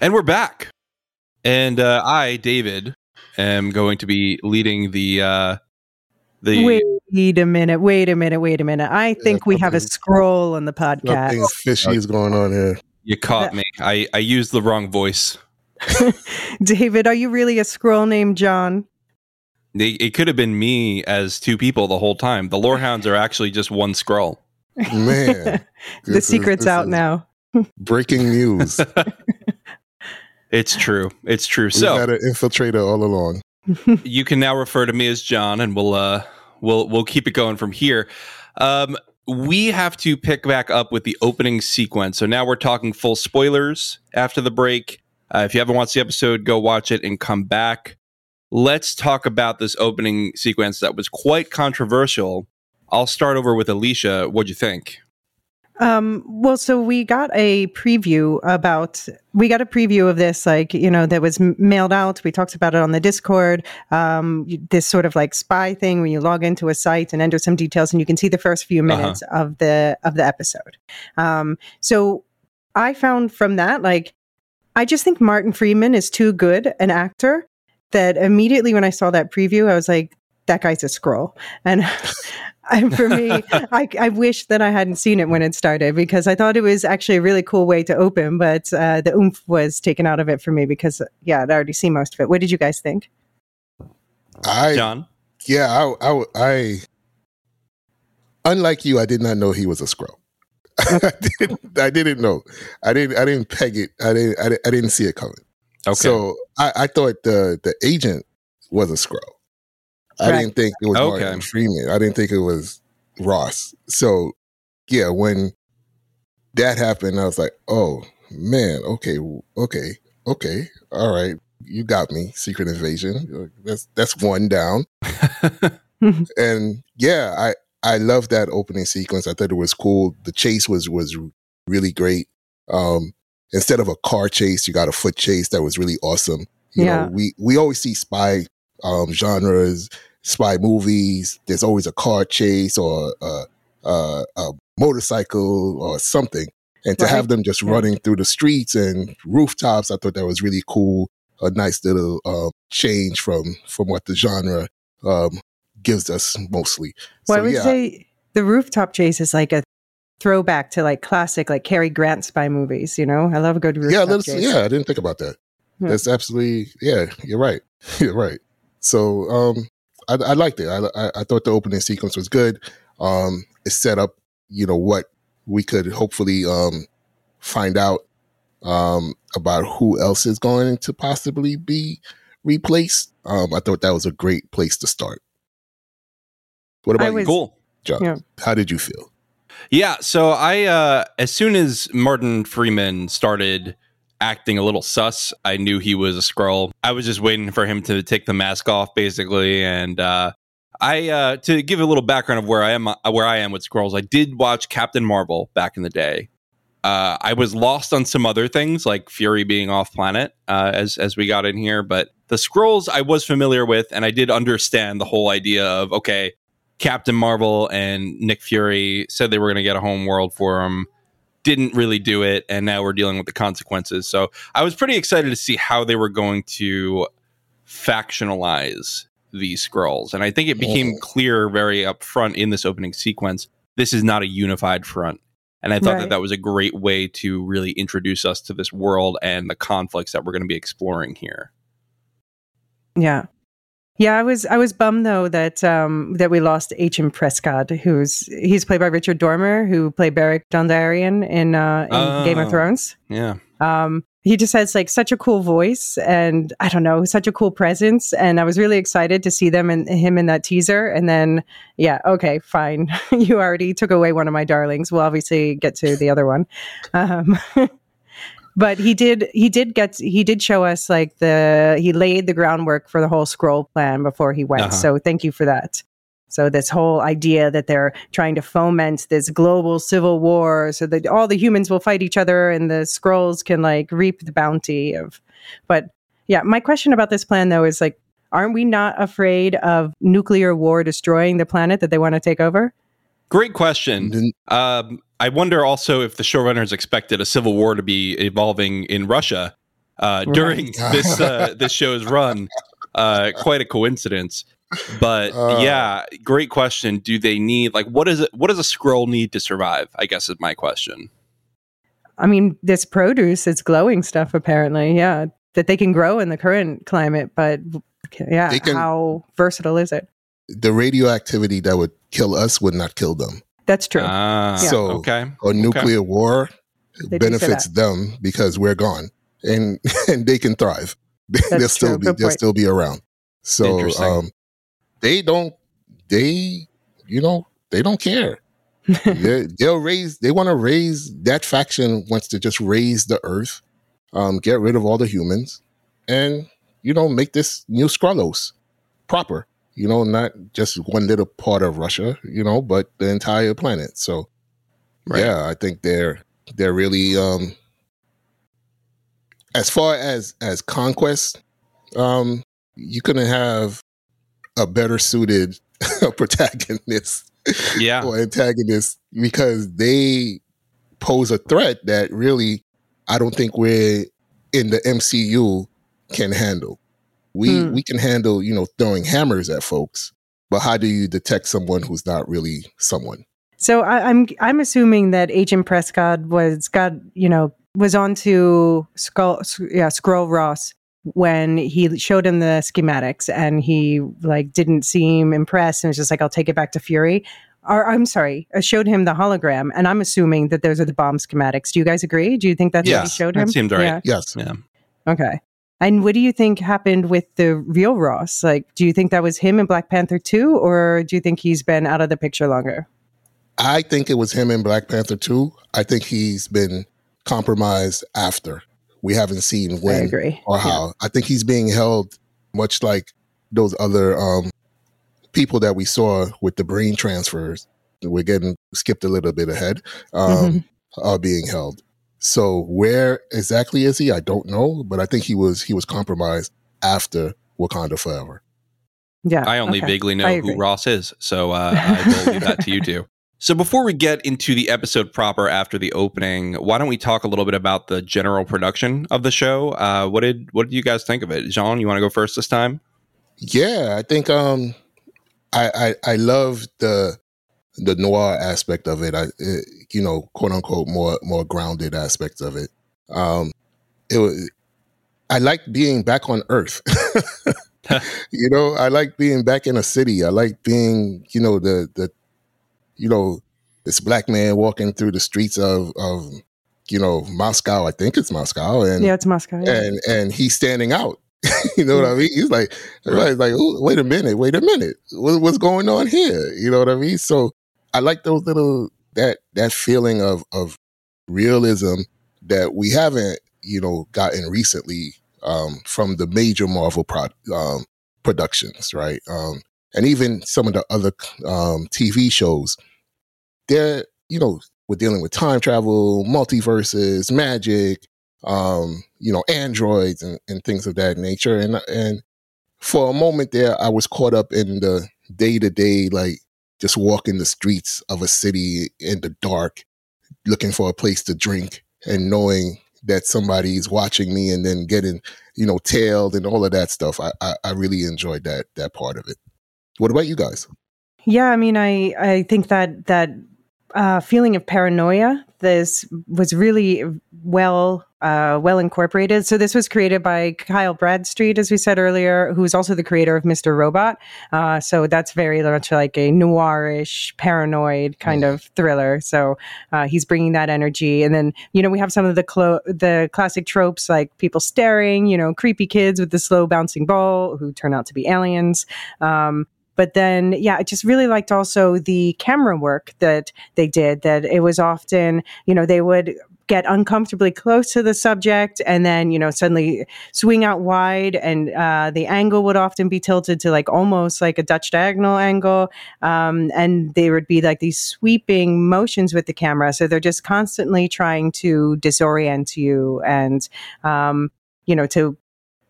And we're back. And uh, I, David, am going to be leading the... Uh, the. Wait a minute, wait a minute, wait a minute. I think yeah, we have a Skrull on the podcast. Something fishy is going on here. You caught me. I, I used the wrong voice. David, are you really a Skrull named John? They, it could have been me as two people the whole time. The Lorehounds are actually just one Skrull. Man. The secret's is, out now. Breaking news. It's true. It's true. We've so had an infiltrator all along. You can now refer to me as John, and we'll uh, we'll we'll keep it going from here. Um, we have to pick back up with the opening sequence. So now we're talking full spoilers after the break. Uh, if you haven't watched the episode, go watch it and come back. Let's talk about this opening sequence that was quite controversial. I'll start over with Alicia. What'd you think? Um, well, so we got a preview about, we got a preview of this, like, you know, that was mailed out. We talked about it on the Discord, um, this sort of like spy thing where you log into a site and enter some details and you can see the first few minutes uh-huh. of the, of the episode. Um, so I found from that, like, I just think Martin Freeman is too good an actor that immediately when I saw that preview, I was like, that guy's a Skrull. And And for me, I, I wish that I hadn't seen it when it started, because I thought it was actually a really cool way to open, but uh, the oomph was taken out of it for me because, yeah, I'd already seen most of it. What did you guys think? I, John? Yeah, I, I, I, unlike you, I did not know he was a Skrull. Okay. I, didn't, I didn't know. I didn't. I didn't peg it. I didn't. I, I didn't see it coming. Okay. So I, I thought the the agent was a Skrull. I right. didn't think it was okay. Martin Freeman. I didn't think it was Ross. So, yeah, when that happened, I was like, oh, man, okay, okay, okay, all right, you got me, Secret Invasion. That's that's one down. And, yeah, I, I loved that opening sequence. I thought it was cool. The chase was, was really great. Um, instead of a car chase, you got a foot chase. That was really awesome. You yeah. know, we, we always see spy Um, genres, spy movies. There's always a car chase or a, a, a motorcycle or something. And to right. have them just yeah. running through the streets and rooftops, I thought that was really cool. A nice little uh, change from from what the genre um, gives us mostly. Well, so, I would yeah. say the rooftop chase is like a throwback to like classic, like Cary Grant spy movies. You know, I love a good rooftop yeah, chase. Yeah, I didn't think about that. Hmm. That's absolutely yeah. You're right. You're right. So um, I, I liked it. I, I, I thought the opening sequence was good. Um, it set up, you know, what we could hopefully um, find out um, about who else is going to possibly be replaced. Um, I thought that was a great place to start. What about I was, you? Cool. John, yeah. How did you feel? Yeah. So I, uh, as soon as Martin Freeman started acting a little sus, I knew he was a Skrull. I was just waiting for him to take the mask off, basically. And uh, I, uh, to give a little background of where I am, where I am with Skrulls, I did watch Captain Marvel back in the day, Uh, I was lost on some other things, like Fury being off planet uh, as as we got in here. But the Skrulls I was familiar with, and I did understand the whole idea of, okay, Captain Marvel and Nick Fury said they were going to get a home world for him, didn't really do it, and now we're dealing with the consequences. So I was pretty excited to see how they were going to factionalize these Skrulls. And I think it became clear very up front in this opening sequence, this is not a unified front. And I thought right. that that was a great way to really introduce us to this world and the conflicts that we're going to be exploring here. Yeah. Yeah, I was I was bummed, though, that um, that we lost H M. Prescott, who's he's played by Richard Dormer, who played Beric Dondarrion in, uh, in uh, Game of Thrones. Yeah. Um, he just has like such a cool voice and, I don't know, such a cool presence. And I was really excited to see them and him in that teaser. And then, yeah, okay, fine. You already took away one of my darlings. We'll obviously get to the other one. Um But he did. He did get. He did show us like the. He laid the groundwork for the whole Skrull plan before he went. Uh-huh. So thank you for that. So this whole idea that they're trying to foment this global civil war, so that all the humans will fight each other and the Skrulls can like reap the bounty of. But yeah, my question about this plan though is like, aren't we not afraid of nuclear war destroying the planet that they want to take over? Great question. Um, I wonder also if the showrunners expected a civil war to be evolving in Russia uh, right. during this uh, this show's run. Uh, quite a coincidence, but uh, yeah, great question. Do they need like what is it? What does a Skrull need to survive? I guess is my question. I mean, this produce, it's glowing stuff apparently. Yeah, that they can grow in the current climate, but yeah, can, how versatile is it? The radioactivity that would kill us would not kill them. That's true. Ah, yeah. So okay. a nuclear okay. war they benefits them because we're gone and, and they can thrive. That's they'll still be, they'll still be around. So um, they don't, they, you know, they don't care. They'll raise, they want to raise, that faction wants to just raise the earth, um, get rid of all the humans and, you know, make this new Skrullos proper. You know, not just one little part of Russia, you know, but the entire planet. So, right. yeah, I think they're they're really, um, as far as, as conquest, um, you couldn't have a better suited protagonist yeah. or antagonist because they pose a threat that really I don't think we're in the M C U can handle. We mm. we can handle, you know, throwing hammers at folks, but how do you detect someone who's not really someone? So I, I'm I'm assuming that Agent Prescott was got you know was on to Skrull yeah Skrull Ross when he showed him the schematics and he like didn't seem impressed and was just like I'll take it back to Fury. Or I'm sorry, I showed him the hologram and I'm assuming that those are the bomb schematics. Do you guys agree? Do you think that's yes, what he showed him? That seemed right. Yeah. Yes. Yeah. Okay. And what do you think happened with the real Ross? Like, do you think that was him in Black Panther two, or do you think he's been out of the picture longer? I think it was him in Black Panther two. I think he's been compromised after. We haven't seen when or how. Yeah. I think he's being held much like those other um, people that we saw with the brain transfers. We're getting skipped a little bit ahead, um, mm-hmm. are being held. So where exactly is he? I don't know, but I think he was he was compromised after Wakanda Forever. Yeah, I only okay. vaguely know who Ross is, so uh, I will leave that to you two. So before we get into the episode proper after the opening, why don't we talk a little bit about the general production of the show? Uh, what did what did you guys think of it? Jean, you want to go first this time? Yeah, I think um, I, I I love the. the noir aspect of it, I, it, you know, quote unquote, more more grounded aspects of it. Um, it was, I like being back on Earth. You know, I like being back in a city. I like being, you know, the the, you know, this black man walking through the streets of of, you know, Moscow. I think it's Moscow. And yeah, it's Moscow. Yeah. And and he's standing out. You know what I mean? He's like, everybody's like, wait a minute, wait a minute, what, what's going on here? You know what I mean? So. I like those little that that feeling of of realism that we haven't, you know, gotten recently um, from the major Marvel pro- um, productions, right? Um, and even some of the other um, T V shows, they're, you know, we're dealing with time travel, multiverses, magic, um, you know, androids and, and things of that nature. And and for a moment there, I was caught up in the day-to-day, like just walking the streets of a city in the dark, looking for a place to drink and knowing that somebody's watching me and then getting, you know, tailed and all of that stuff. I, I, I really enjoyed that that part of it. What about you guys? Yeah, I mean, I, I think that that uh, feeling of paranoia this was really well uh, well incorporated. So this was created by Kyle Bradstreet, as we said earlier, who is also the creator of Mister Robot. Uh, so that's very much like a noirish, paranoid kind mm. of thriller. So uh, he's bringing that energy. And then, you know, we have some of the clo- the classic tropes like people staring, you know, creepy kids with the slow bouncing ball who turn out to be aliens. Um But then, yeah, I just really liked also the camera work that they did, that it was often, you know, they would get uncomfortably close to the subject and then, you know, suddenly swing out wide. And uh, the angle would often be tilted to like almost like a Dutch diagonal angle. Um, and they would be like these sweeping motions with the camera. So they're just constantly trying to disorient you and, um, you know, to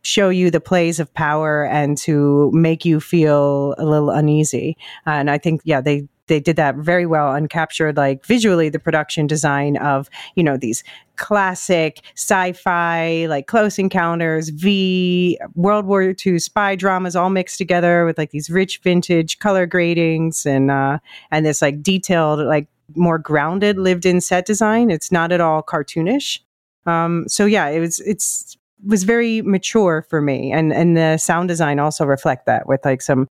show you the plays of power and to make you feel a little uneasy. Uh, and I think, yeah, they, they did that very well and captured like visually the production design of, you know, these classic sci-fi, like Close Encounters, V, World War Two spy dramas all mixed together with like these rich vintage color gradings and, uh, and this like detailed, like more grounded lived in set design. It's not at all cartoonish. Um, so yeah, it was, it's, was very mature for me, and and the sound design also reflect that with like some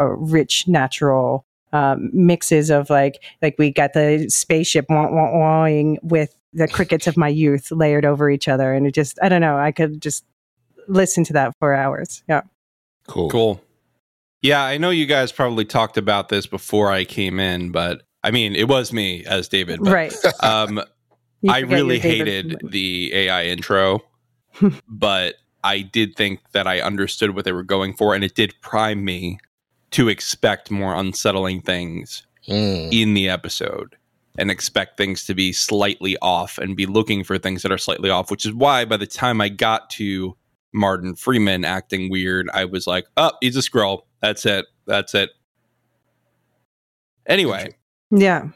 uh, rich natural um, mixes of like like we got the spaceship wah, wah, wahing with the crickets of my youth layered over each other, and it just I don't know I could just listen to that for hours. Yeah, cool, cool. Yeah, I know you guys probably talked about this before I came in, but I mean it was me as David, but, right? Um, I really hated the A I intro. But I did think that I understood what they were going for, and it did prime me to expect more unsettling things mm. in the episode and expect things to be slightly off and be looking for things that are slightly off, which is why by the time I got to Martin Freeman acting weird, I was like, oh, he's a Skrull. That's it. That's it. Anyway. Yeah.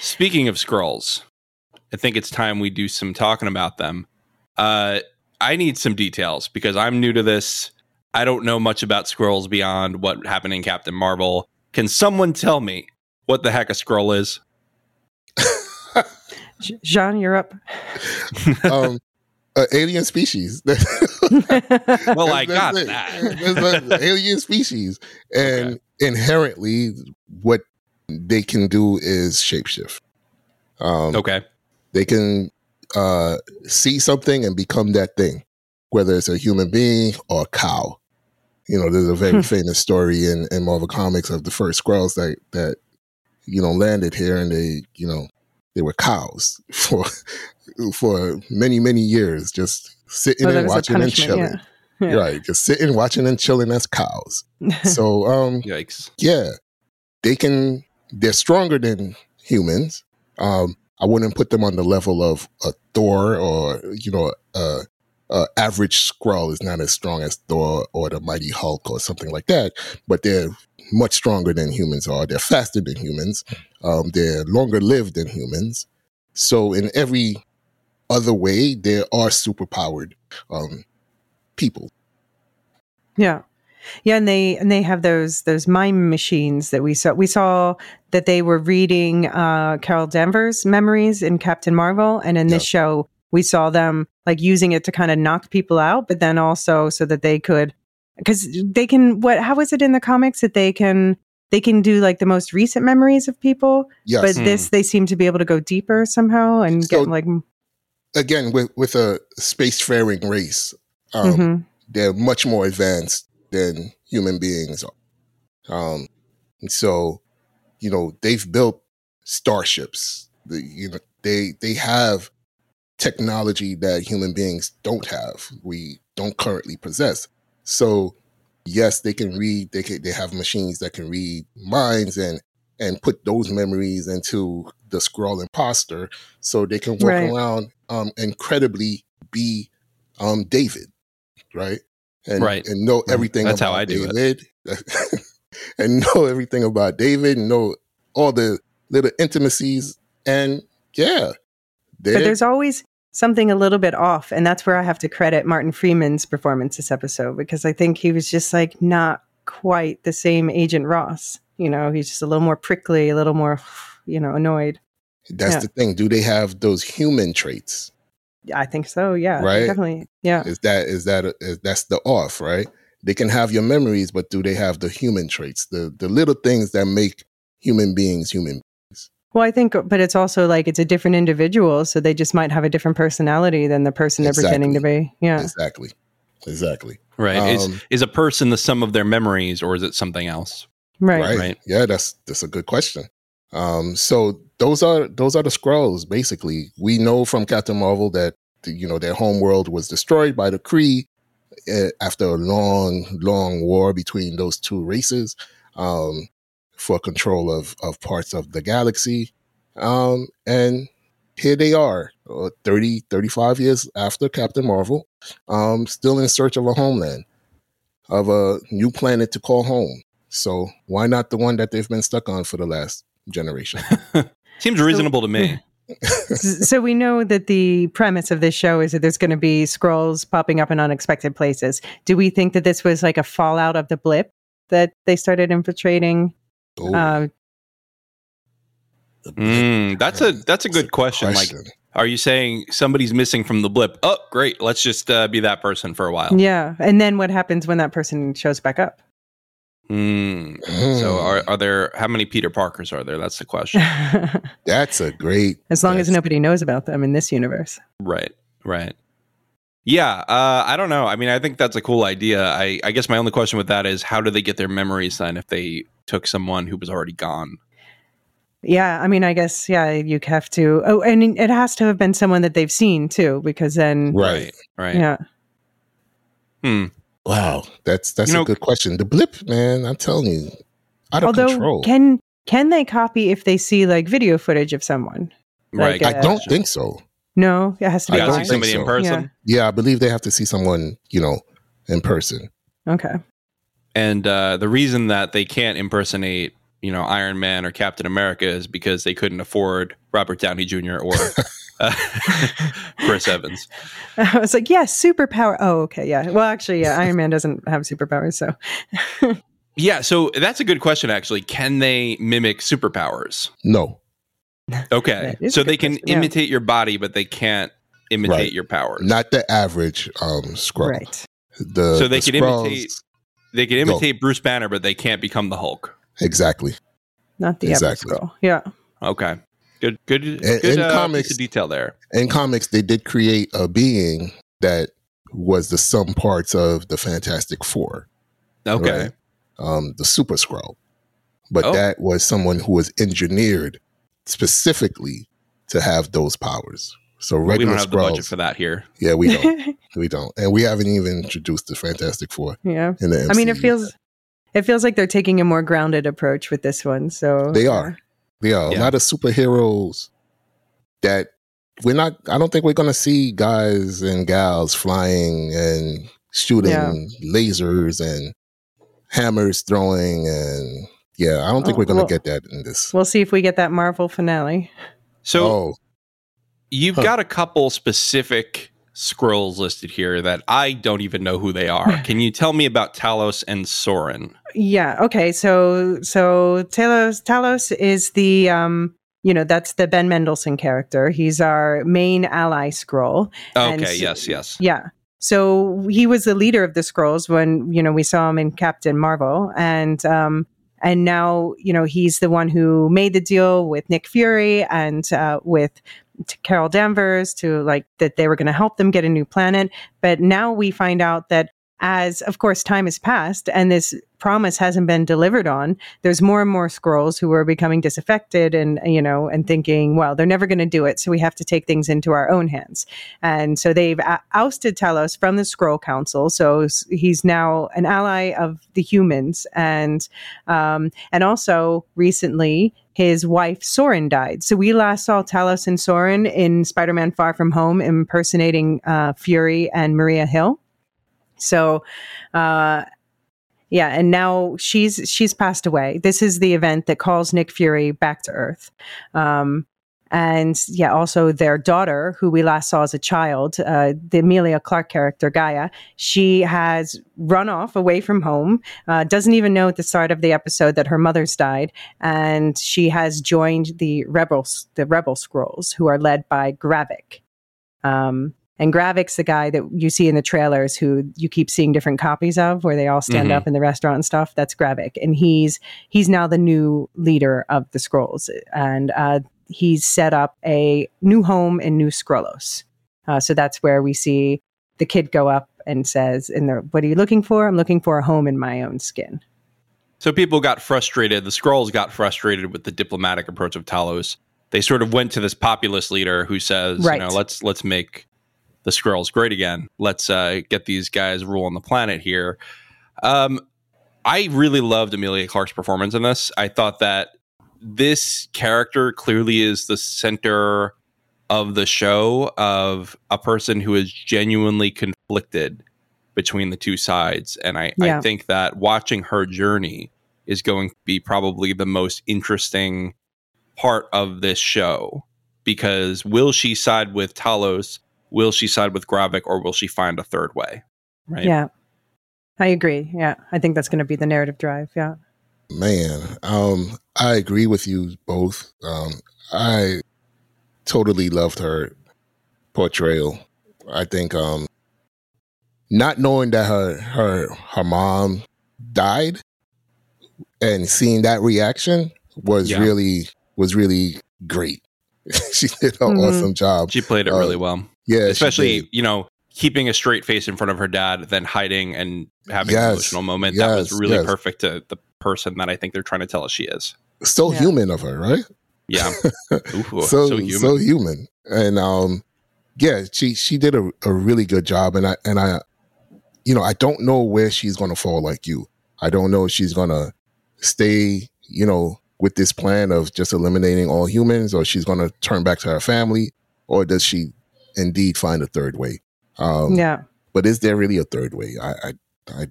Speaking of Skrulls, I think it's time we do some talking about them. Uh, I need some details because I'm new to this. I don't know much about Skrulls beyond what happened in Captain Marvel. Can someone tell me what the heck a Skrull is? Jean, you're up. Um, uh, alien species. Well, I got it. that. Alien species. And okay. Inherently, what they can do is shapeshift. Um, okay. They can... Uh, see something and become that thing, whether it's a human being or a cow. You know, there's a very famous story in, in Marvel Comics of the first Skrulls that, that, you know, landed here, and they, you know, they were cows for for many, many years, just sitting oh, and watching and chilling. Yeah. Yeah. Right, just sitting, watching and chilling as cows. So, um, yikes. Yeah, they can, they're stronger than humans. Um, I wouldn't put them on the level of a Thor or, you know, uh, uh, average Skrull is not as strong as Thor or the Mighty Hulk or something like that, but they're much stronger than humans are. They're faster than humans. Um, they're longer lived than humans. So in every other way, they are superpowered um, people. Yeah. Yeah, and they and they have those those mime machines that we saw. We saw that they were reading uh, Carol Danvers' memories in Captain Marvel, and in this yep. show, we saw them like using it to kind of knock people out, but then also so that they could, because they can. What? How is it in the comics that they can they can do like the most recent memories of people? Yes. But mm. this they seem to be able to go deeper somehow and so, get like again with with a spacefaring race, um, mm-hmm. they're much more advanced than human beings are. Um, and so, you know, they've built starships. The, you know, they they have technology that human beings don't have. We don't currently possess. So, yes, they can read. They can, they have machines that can read minds and and put those memories into the Skrull imposter, so they can walk right. around um, and credibly be um, David, right? And, right. and know everything That's about how I do David. It. And know everything about David and know all the little intimacies. And yeah. But there's always something a little bit off. And that's where I have to credit Martin Freeman's performance this episode, because I think he was just like not quite the same Agent Ross. You know, he's just a little more prickly, a little more, you know, annoyed. That's yeah. the thing. Do they have those human traits? I think so. Yeah, right. Definitely. Yeah. Is that is that a, is, that's the off, right? They can have your memories, but do they have the human traits, the the little things that make human beings human beings? Well, I think, but it's also like it's a different individual, so they just might have a different personality than the person exactly. they're pretending to be. Yeah, exactly, exactly. Right. Um, is is a person the sum of their memories, or is it something else? Right. Right. right. Yeah, that's that's a good question. Um, so those are those are the Skrulls. Basically, we know from Captain Marvel that you know their homeworld was destroyed by the Kree uh, after a long, long war between those two races um, for control of of parts of the galaxy. Um, and here they are, uh, thirty, thirty-five years after Captain Marvel, um, still in search of a homeland, of a new planet to call home. So why not the one that they've been stuck on for the last generation? Seems reasonable so, to me. So we know that the premise of this show is that there's going to be Skrulls popping up in unexpected places. Do we think that this was like a fallout of the blip that they started infiltrating? Uh, mm, that's a that's a good that's a question. question. Like, are you saying somebody's missing from the blip? Oh, great. Let's just uh, be that person for a while. Yeah. And then what happens when that person shows back up? Mm. Mm. So are, are there, how many Peter Parkers are there? That's the question. That's a great, as long as nobody knows about them in this universe. Right. Right. Yeah. Uh, I don't know. I mean, I think that's a cool idea. I, I guess my only question with that is how do they get their memories then if they took someone who was already gone? Yeah. I mean, I guess, yeah, you have to, oh, and it has to have been someone that they've seen too, because then. Right. Right. Yeah. Hmm. Wow, that's that's you know, a good question. The blip, man, I'm telling you, out of although, control. Can can they copy if they see like video footage of someone? Right. Like, I uh, don't think so. No, it has to be. I don't think somebody so. in person. Yeah. yeah, I believe they have to see someone, you know, in person. Okay. And uh, the reason that they can't impersonate, you know, Iron Man or Captain America is because they couldn't afford Robert Downey Junior or uh, Chris Evans. I was like, yeah, superpower. Oh, okay, yeah. Well, actually, yeah, Iron Man doesn't have superpowers, so. Yeah, so that's a good question, actually. Can they mimic superpowers? No. Okay, so they can question. imitate yeah. your body, but they can't imitate right. your powers. Not the average um, Skrull. Right. The, so they the can Skrulls, imitate, they can imitate no. Bruce Banner, but they can't become the Hulk. Exactly. Not the exactly. epic Skrull. Yeah. Okay. Good. Good. In, good in uh, comics, piece of detail there. In comics, they did create a being that was the sum parts of the Fantastic Four. Okay. Right? Um, the Super Skrull, but oh. that was someone who was engineered specifically to have those powers. So regular we don't have Skrulls, the budget for that here. Yeah, we don't. we don't, and we haven't even introduced the Fantastic Four. Yeah. In the M C U. I mean, it feels. It feels like they're taking a more grounded approach with this one. So they are, they are yeah. a lot of superheroes that we're not. I don't think we're going to see guys and gals flying and shooting yeah. lasers and hammers throwing and yeah. I don't think oh, we're going to well, get that in this. We'll see if we get that Marvel finale. So oh. you've huh. got a couple specific Skrulls listed here that I don't even know who they are. Can you tell me about Talos and Soren? Yeah. Okay. So, so Talos, Talos is the, um, you know, that's the Ben Mendelsohn character. He's our main ally Skrull. Okay. And, yes. Yes. Yeah. So he was the leader of the Skrulls when, you know, we saw him in Captain Marvel and, um, and now, you know, he's the one who made the deal with Nick Fury and uh, with to Carol Danvers to like that they were going to help them get a new planet. But now we find out that as, of course, time has passed and this promise hasn't been delivered on, there's more and more Skrulls who are becoming disaffected and, you know, and thinking, well, they're never going to do it. So we have to take things into our own hands. And so they've uh, ousted Talos from the Skrull Council. So he's now an ally of the humans. And, um, and also recently his wife Soren died. So we last saw Talos and Soren in Spider-Man Far From Home impersonating uh, Fury and Maria Hill. So, uh, yeah, and now she's she's passed away. This is the event that calls Nick Fury back to Earth. Um, and, yeah, also their daughter, who we last saw as a child, uh, the Emilia Clarke character, G'iah, she has run off away from home, uh, doesn't even know at the start of the episode that her mother's died, and she has joined the rebels, the rebel Skrulls, who are led by Gravik. Um And Gravik's the guy that you see in the trailers who you keep seeing different copies of where they all stand mm-hmm. up in the restaurant and stuff. That's Gravik. And he's he's now the new leader of the Skrulls. And uh, he's set up a new home in New Skrullos. Uh, so that's where we see the kid go up and says, "And what are you looking for? I'm looking for a home in my own skin." So people got frustrated. The Skrulls got frustrated with the diplomatic approach of Talos. They sort of went to this populist leader who says, right. you know, let's let's make... the Skrull's great again. Let's uh, get these guys ruling the planet here. Um, I really loved Emilia Clarke's performance in this. I thought that this character clearly is the center of the show, of a person who is genuinely conflicted between the two sides. And I, yeah. I think that watching her journey is going to be probably the most interesting part of this show. Because will she side with Talos? Will she side with Gravik, or will she find a third way? Right? Yeah, I agree. Yeah, I think that's going to be the narrative drive. Yeah, man, um, I agree with you both. Um, I totally loved her portrayal. I think um, not knowing that her her her mom died and seeing that reaction was yeah. really was really great. She did an mm-hmm. awesome job. She played it uh, really well. Yeah, especially, you know, keeping a straight face in front of her dad, then hiding and having yes, an emotional moment. Yes, that was really yes. perfect to the person that I think they're trying to tell us she is. So yeah. human of her, right? Yeah. Ooh, so, so human. So human. And, um, yeah, she, she did a, a really good job. And I, and I, you know, I don't know where she's going to fall like you. I don't know if she's going to stay, you know, with this plan of just eliminating all humans, or she's going to turn back to her family, or does she indeed find a third way. Um, yeah. But is there really a third way? I I, I,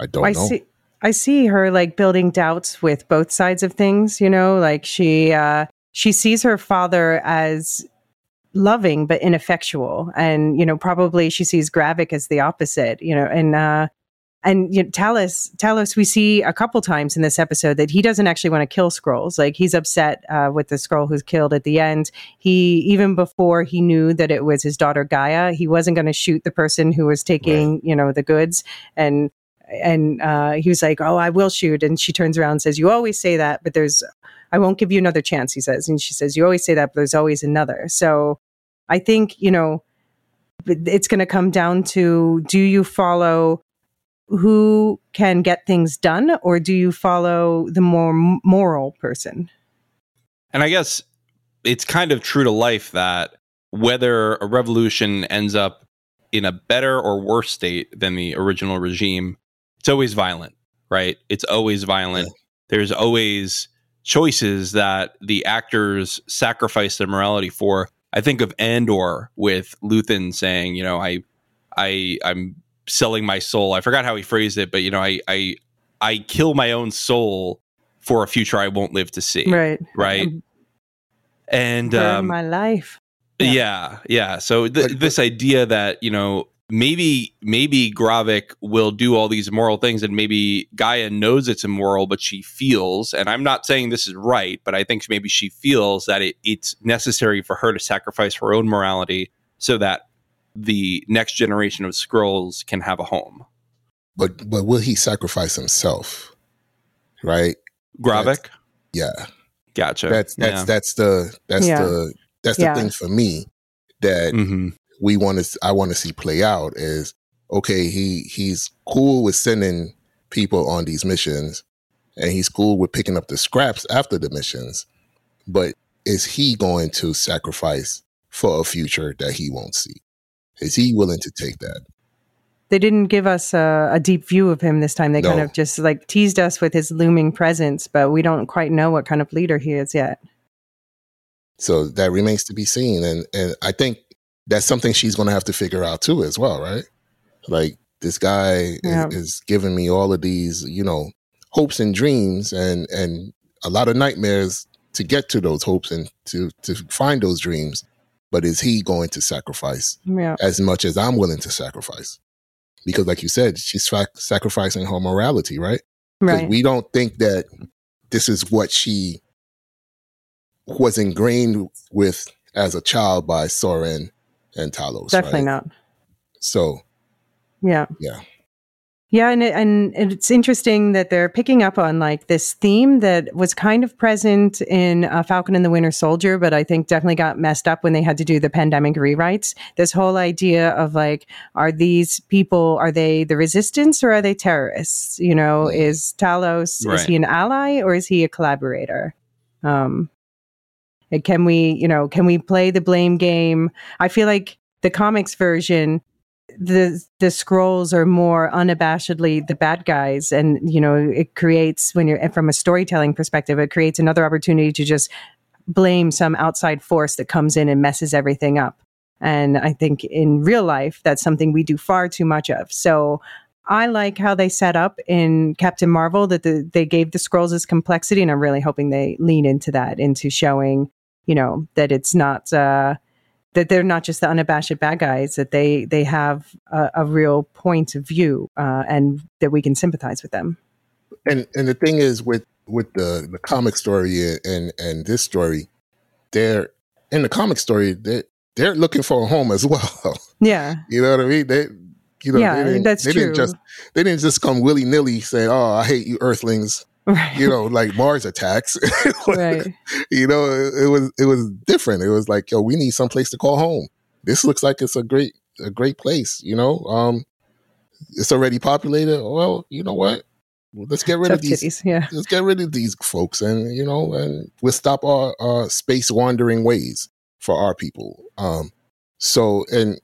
I don't I know. See, I see her like building doubts with both sides of things, you know, like she uh, she sees her father as loving but ineffectual. And, you know, probably she sees Gravik as the opposite, you know, and uh, and you know, Talos, Talos, we see a couple times in this episode that he doesn't actually want to kill Skrulls. Like, he's upset uh, with the Skrull who's killed at the end. He, even before he knew that it was his daughter G'iah, he wasn't going to shoot the person who was taking, right. you know, the goods. And and uh, he was like, "Oh, I will shoot." And she turns around and says, "You always say that, but there's, I won't give you another chance," he says. And she says, "You always say that, but there's always another." So I think, you know, it's going to come down to, do you follow who can get things done, or do you follow the more moral person? And I guess it's kind of true to life that whether a revolution ends up in a better or worse state than the original regime, it's always violent, right? It's always violent. There's always choices that the actors sacrifice their morality for. I think of Andor with Luthen saying, you know, I, I, I'm, selling my soul. I forgot how he phrased it, but you know, I, I, I kill my own soul for a future I won't live to see. Right. Right. I'm and, um, my life. Yeah. Yeah. yeah. So th- but, this but, idea that, you know, maybe, maybe Gravik will do all these immoral things, and maybe G'iah knows it's immoral, but she feels, and I'm not saying this is right, but I think maybe she feels that it, it's necessary for her to sacrifice her own morality so that the next generation of Skrulls can have a home. But but will he sacrifice himself? Right? Gravik? Yeah. Gotcha. That's that's yeah. that's the that's yeah. the that's the yeah. thing for me that mm-hmm. we want to I want to see play out is, okay, he he's cool with sending people on these missions, and he's cool with picking up the scraps after the missions, but is he going to sacrifice for a future that he won't see? Is he willing to take that? they didn't give us a, a deep view of him this time. They no. kind of just like teased us with his looming presence, but we don't quite know what kind of leader he is yet. So that remains to be seen. And, and I think that's something she's going to have to figure out too as well, right? Like, this guy yeah. is, is giving me all of these, you know, hopes and dreams and, and a lot of nightmares to get to those hopes and to, to find those dreams. But is he going to sacrifice yeah. as much as I'm willing to sacrifice? Because like you said, she's fa- sacrificing her morality, right? Because right. we don't think that this is what she was ingrained with as a child by Soren and Talos. Definitely right? not. So... Yeah. Yeah. Yeah. And, it, and it's interesting that they're picking up on like this theme that was kind of present in uh, Falcon and the Winter Soldier, but I think definitely got messed up when they had to do the pandemic rewrites. This whole idea of like, are these people, are they the resistance or are they terrorists? You know, is Talos, right. is he an ally or is he a collaborator? Um, and can we, you know, can we play the blame game? I feel like the comics version, the the Skrulls are more unabashedly the bad guys, and you know it creates, when you're from a storytelling perspective, it creates another opportunity to just blame some outside force that comes in and messes everything up. And I think in real life that's something we do far too much of. So I like how they set up in Captain Marvel that the, they gave the Skrulls this complexity, and I'm really hoping they lean into that, into showing, you know, that it's not uh that they're not just the unabashed bad guys, that they they have a, a real point of view, uh, and that we can sympathize with them. And and the thing is with with the, the comic story and and this story, they're in the comic story they're, they're looking for a home as well. Yeah, you know what I mean. They you know yeah, they didn't, that's they true. Didn't just they didn't just come willy nilly saying, "Oh, I hate you, Earthlings." Right. You know, like Mars attacks. was, right. You know, it, it was it was different. It was like, yo, we need someplace to call home. This looks like it's a great a great place. You know, um, it's already populated. Well, you know what? Let's get rid Tough of these. Titties, yeah. Let's get rid of these folks, and you know, and we'll stop our uh, space wandering ways for our people. Um, so, and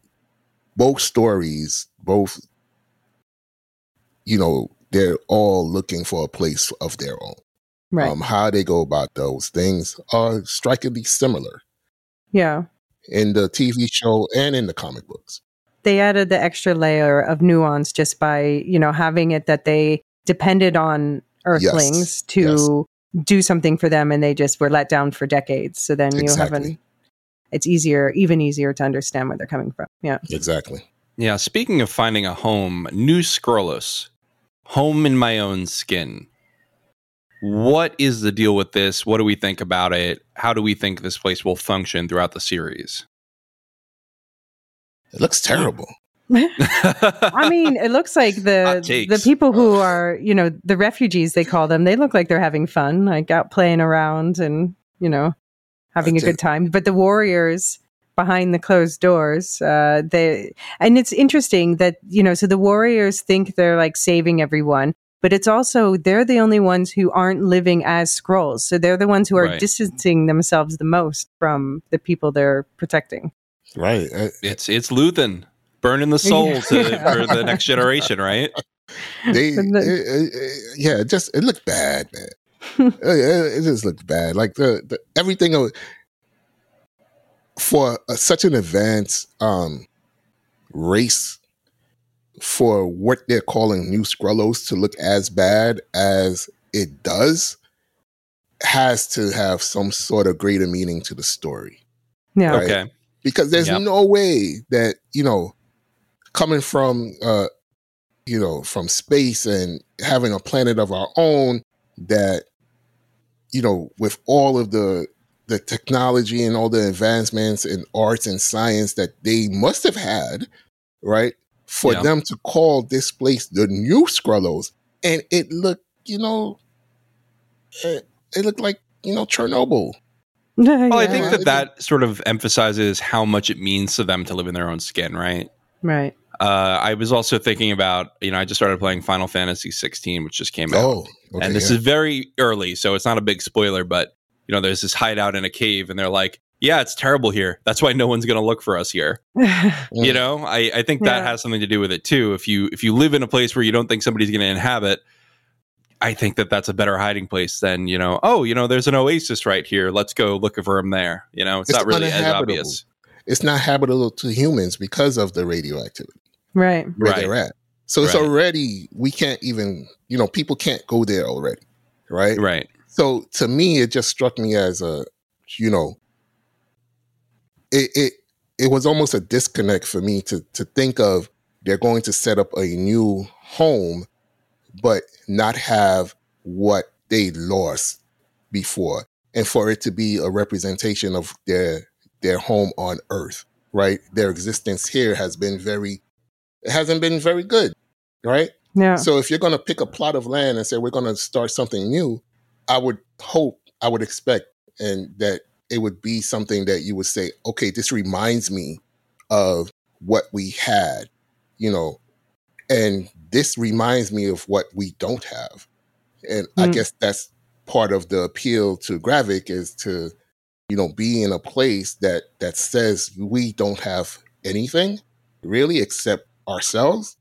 both stories, both, you know. They're all looking for a place of their own. Right. Um, how they go about those things are strikingly similar. Yeah. In the T V show and in the comic books. They added the extra layer of nuance just by, you know, having it that they depended on Earthlings yes. to yes. do something for them, and they just were let down for decades. So then you exactly. haven't, it's easier, even easier to understand where they're coming from. Yeah. Exactly. Yeah. Speaking of finding a home, new Skrullos. Home in my own skin. What is the deal with this? What do we think about it? How do we think this place will function throughout the series? It looks terrible. I mean, it looks like the the people who are, you know, the refugees, they call them, they look like they're having fun, like out playing around and, you know, having Hot a take. Good time. But the warriors... behind the closed doors, uh, they and it's interesting that, you know, so the warriors think they're like saving everyone, but it's also they're the only ones who aren't living as Skrulls, so they're the ones who are right. distancing themselves the most from the people they're protecting. Right, it's it's Luthen burning the soul to, for the next generation, right? They, the, it, it, yeah, it just it looked bad, man. it, it just looked bad, like the, the everything. Of, For a, such an advanced um, race, for what they're calling new Skrullos to look as bad as it does, has to have some sort of greater meaning to the story. Yeah. Right? Okay. Because there's yep. no way that, you know, coming from, uh, you know, from space and having a planet of our own that, you know, with all of the the technology and all the advancements in arts and science that they must have had, right? For yeah. them to call this place the new Skrullos. And it looked, you know, it, it looked like, you know, Chernobyl. yeah. Well, I think that that sort of emphasizes how much it means to them to live in their own skin, right? Right. Uh, I was also thinking about, you know, I just started playing Final Fantasy sixteen, which just came out. Oh, okay, and this yeah. is very early, so it's not a big spoiler, but you know, there's this hideout in a cave, and they're like, yeah, it's terrible here. That's why no one's going to look for us here. yeah. You know, I, I think that yeah. has something to do with it too. If you if you live in a place where you don't think somebody's going to inhabit, I think that that's a better hiding place than, you know, oh, you know, there's an oasis right here. Let's go look for him there. You know, it's, it's not really as obvious. It's not habitable to humans because of the radioactivity. Right. Where right. they're at. So it's right. already, we can't even, you know, people can't go there already. Right. Right. So to me, it just struck me as a, you know, it it, it was almost a disconnect for me to, to think of they're going to set up a new home, but not have what they lost before. And for it to be a representation of their their home on Earth, right? Their existence here has been very, it hasn't been very good, right? Yeah. So if you're going to pick a plot of land and say, we're going to start something new, I would hope, I would expect, and that it would be something that you would say, okay, this reminds me of what we had, you know, and this reminds me of what we don't have. And mm. I guess that's part of the appeal to Gravik is to, you know, be in a place that, that says we don't have anything really except ourselves.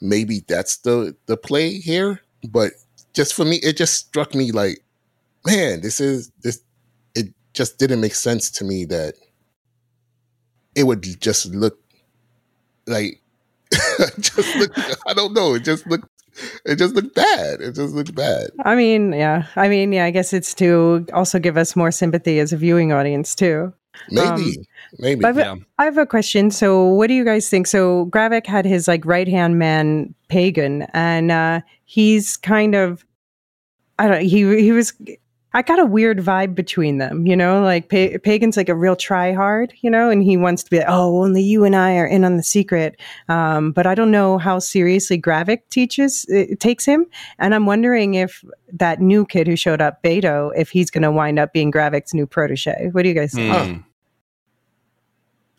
Maybe that's the, the play here, but just for me, it just struck me like, man, this is this. It just didn't make sense to me that it would just look like just look. I don't know. It just looked. It just looked bad. It just looked bad. I mean, yeah. I mean, yeah. I guess it's to also give us more sympathy as a viewing audience too. Maybe, um, maybe. I've, yeah. I have a question. So, what do you guys think? So, Gravik had his like right hand man, Pagan, and uh, he's kind of, I don't. He he was. I got a weird vibe between them. You know, like pa- Pagan's like a real try hard. You know, and he wants to be like, oh, only you and I are in on the secret. Um, but I don't know how seriously Gravik teaches it takes him, and I'm wondering if that new kid who showed up, Beto, if he's going to wind up being Gravik's new protege. What do you guys think? Mm. Oh.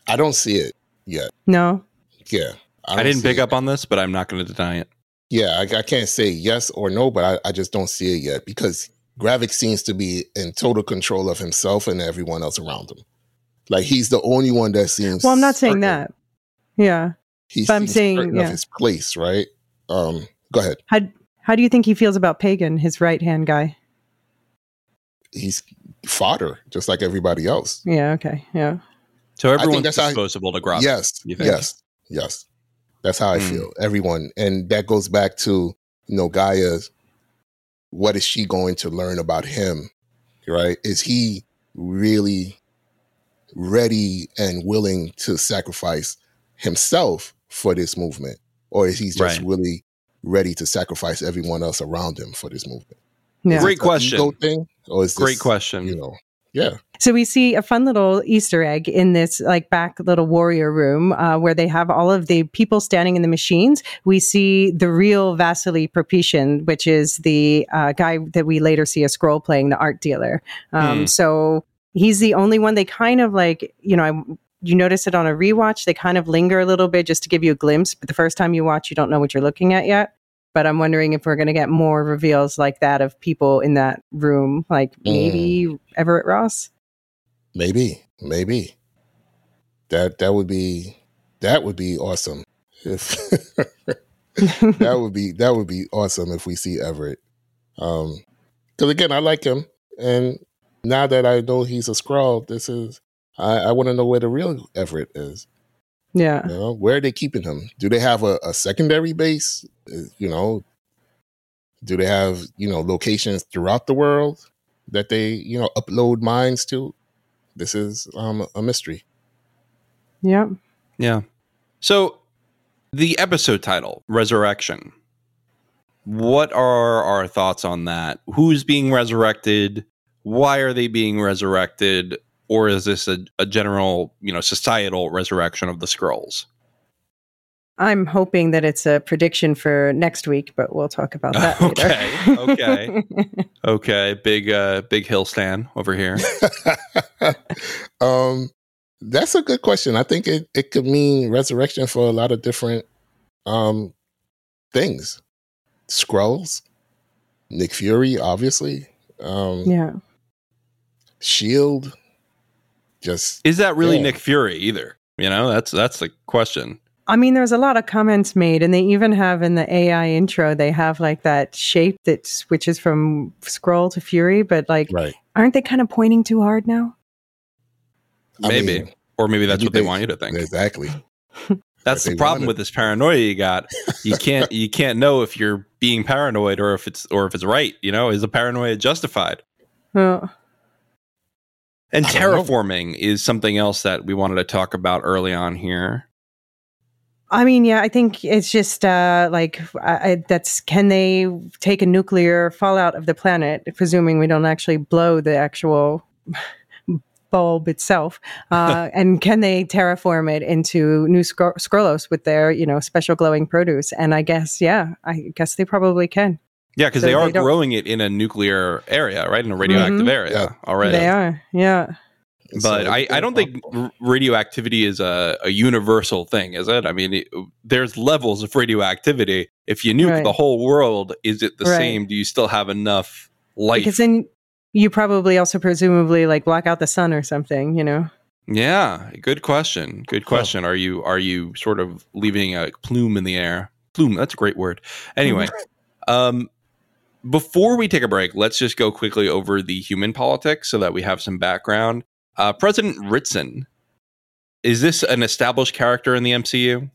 I don't see it yet. No? Yeah. I, I didn't pick up on this, but I'm not going to deny it. Yeah, I, I can't say yes or no, but I, I just don't see it yet because Gravik seems to be in total control of himself and everyone else around him. Like, he's the only one that seems... Well, I'm not certain. saying that. Yeah. He but I'm saying... certain yeah. of his place, right? Um, go ahead. How, how do you think he feels about Pagan, his right-hand guy? He's fodder, just like everybody else. Yeah, okay, yeah. So everyone's disposable I, to Gravik. Yes, you think? yes, yes. That's how I mm. feel. Everyone. And that goes back to, you know, G'iah. What is she going to learn about him, right? Is he really ready and willing to sacrifice himself for this movement? Or is he just right. really ready to sacrifice everyone else around him for this movement? Yeah. Great question. Ego thing, or is this, Great question. You know, yeah. So we see a fun little Easter egg in this like back little warrior room uh, where they have all of the people standing in the machines. We see the real Vasily Propishin, which is the uh, guy that we later see a Skrull playing, the art dealer. Um, mm. So he's the only one they kind of like, you know, I, you notice it on a rewatch. They kind of linger a little bit just to give you a glimpse. But the first time you watch, you don't know what you're looking at yet. But I'm wondering if we're going to get more reveals like that of people in that room, like maybe mm. Everett Ross. Maybe, maybe that that would be that would be awesome. If that would be that would be awesome if we see Everett. Because um, again, I like him, and now that I know he's a Skrull, this is I, I want to know where the real Everett is. Yeah. You know, where are they keeping him? Do they have a, a secondary base? You know, do they have, you know, locations throughout the world that they, you know, upload mines to? This is um, a mystery. Yeah. Yeah. So the episode title, Resurrection. What are our thoughts on that? Who's being resurrected? Why are they being resurrected? Or is this a, a general, you know, societal resurrection of the Skrulls? I'm hoping that it's a prediction for next week, but we'll talk about that okay, later. okay, okay, okay. Big, uh, big hill stand over here. um, that's a good question. I think it, it could mean resurrection for a lot of different um, things. Skrulls, Nick Fury, obviously. Um, yeah. S H I E L D just is that really damn. Nick Fury either? You know, that's that's the question. I mean, there's a lot of comments made, and they even have in the A I intro, they have like that shape that switches from Skrull to Fury, but like, right. aren't they kind of pointing too hard now? I maybe. Mean, or maybe that's what they, they want you to think. Exactly. That's the problem with this paranoia you got. You can't you can't know if you're being paranoid or if it's or if it's right. You know, is the paranoia justified? Oh. And terraforming is something else that we wanted to talk about early on here. I mean, yeah, I think it's just uh, like I, that's can they take a nuclear fallout of the planet, presuming we don't actually blow the actual bulb itself, uh, and can they terraform it into new Skrull- Skrullos with their, you know, special glowing produce? And I guess, yeah, I guess they probably can. Yeah, because so they are they growing it in a nuclear area, right? In a radioactive mm-hmm. area yeah. already. They are, yeah. But so I, I don't think r- radioactivity is a, a universal thing, is it? I mean, it, there's levels of radioactivity. If you nuke right. the whole world, is it the right. same? Do you still have enough life? Because then you probably also presumably like block out the sun or something, you know? Yeah, good question. Good question. Oh. Are you are you sort of leaving a plume in the air? Plume, that's a great word. Anyway, um, before we take a break, let's just go quickly over the human politics so that we have some background. Uh, President Ritson, is this an established character in the M C U?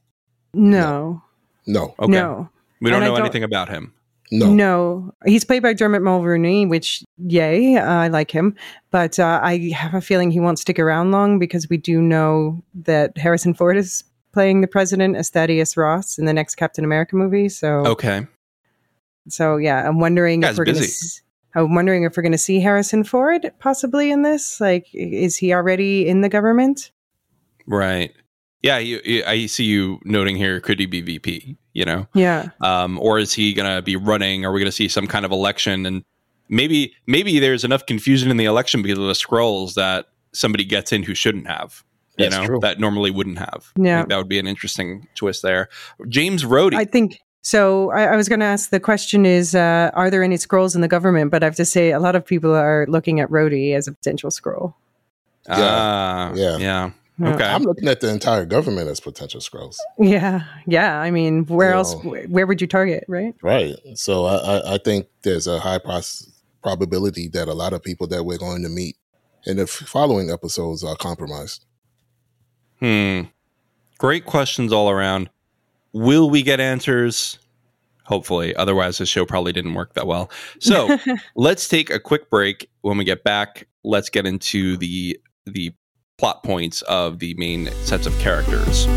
No. No. Okay. No. We don't and know don't, anything about him. No. No. He's played by Dermot Mulroney, which, yay, uh, I like him. But uh, I have a feeling he won't stick around long because we do know that Harrison Ford is playing the president as Thaddeus Ross in the next Captain America movie. So Okay. So, yeah, I'm wondering if we're going to... I'm wondering if we're going to see Harrison Ford possibly in this. Like, is he already in the government? Right. Yeah. You, you, I see you noting here. Could he be V P? You know. Yeah. Um. Or is he going to be running? Are we going to see some kind of election? And maybe, maybe there's enough confusion in the election because of the Skrulls that somebody gets in who shouldn't have. You That's know, true. That normally wouldn't have. Yeah. That would be an interesting twist there. James Rhodey. I think. So I, I was going to ask, the question is, uh, are there any Skrulls in the government? But I have to say a lot of people are looking at Rhodey as a potential Skrull. Yeah. Uh, yeah. Yeah. Okay. I'm looking at the entire government as potential Skrulls. Yeah. Yeah. I mean, where you else, know, where would you target? Right. Right. So I, I think there's a high pros- probability that a lot of people that we're going to meet in the following episodes are compromised. Hmm. Great questions all around. Will we get answers? Hopefully. Otherwise, the show probably didn't work that well. So let's take a quick break. When we get back, let's get into the the plot points of the main sets of characters.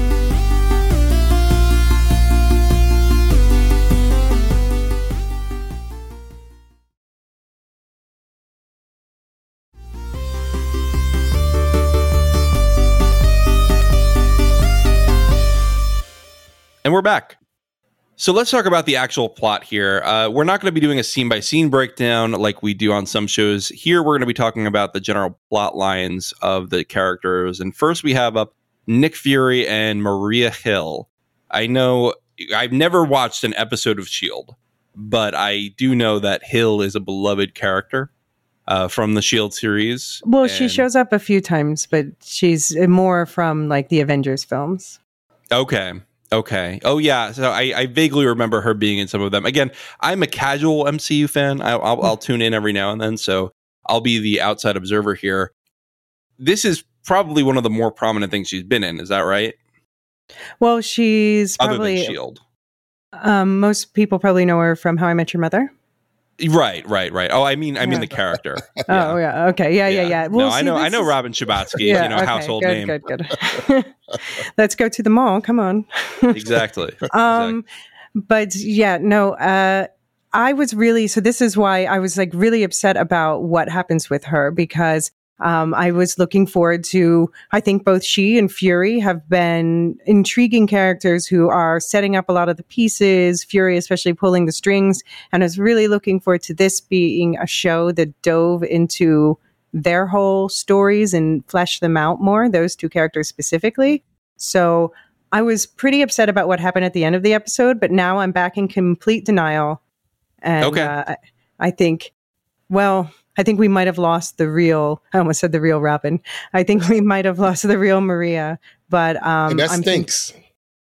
And we're back. So let's talk about the actual plot here. Uh, we're not going to be doing a scene-by-scene breakdown like we do on some shows. Here, we're going to be talking about the general plot lines of the characters. And first, we have up Nick Fury and Maria Hill. I know I've never watched an episode of S H I E L D, but I do know that Hill is a beloved character uh, from the S H I E L D series. Well, and she shows up a few times, but she's more from like the Avengers films. Okay. Okay. Oh, yeah. So I, I vaguely remember her being in some of them. Again, I'm a casual M C U fan. I, I'll, I'll tune in every now and then. So I'll be the outside observer here. This is probably one of the more prominent things she's been in. Is that right? Well, she's Other probably... Other than S H I E L D. Um, most people probably know her from How I Met Your Mother. Right, right, right. Oh, I mean, I mean yeah. the character. Yeah. Oh, yeah. Okay. Yeah, yeah, yeah. yeah. Well, no, see, I know, I know is... Robin Schabotsky. yeah, you know, okay, household good, name. Good, good, Let's go to the mall. Come on. exactly. Um, exactly. But yeah, no. Uh, I was really so. This is why I was like really upset about what happens with her because um, I was looking forward to. I think both she and Fury have been intriguing characters who are setting up a lot of the pieces. Fury, especially, pulling the strings, and I was really looking forward to this being a show that dove into their whole stories and flesh them out more, those two characters specifically. So I was pretty upset about what happened at the end of the episode, but now I'm back in complete denial. And okay. uh, I think, well, I think we might have lost the real, I almost said the real Robin. I think we might have lost the real Maria, but... Um, and that I'm stinks. Think,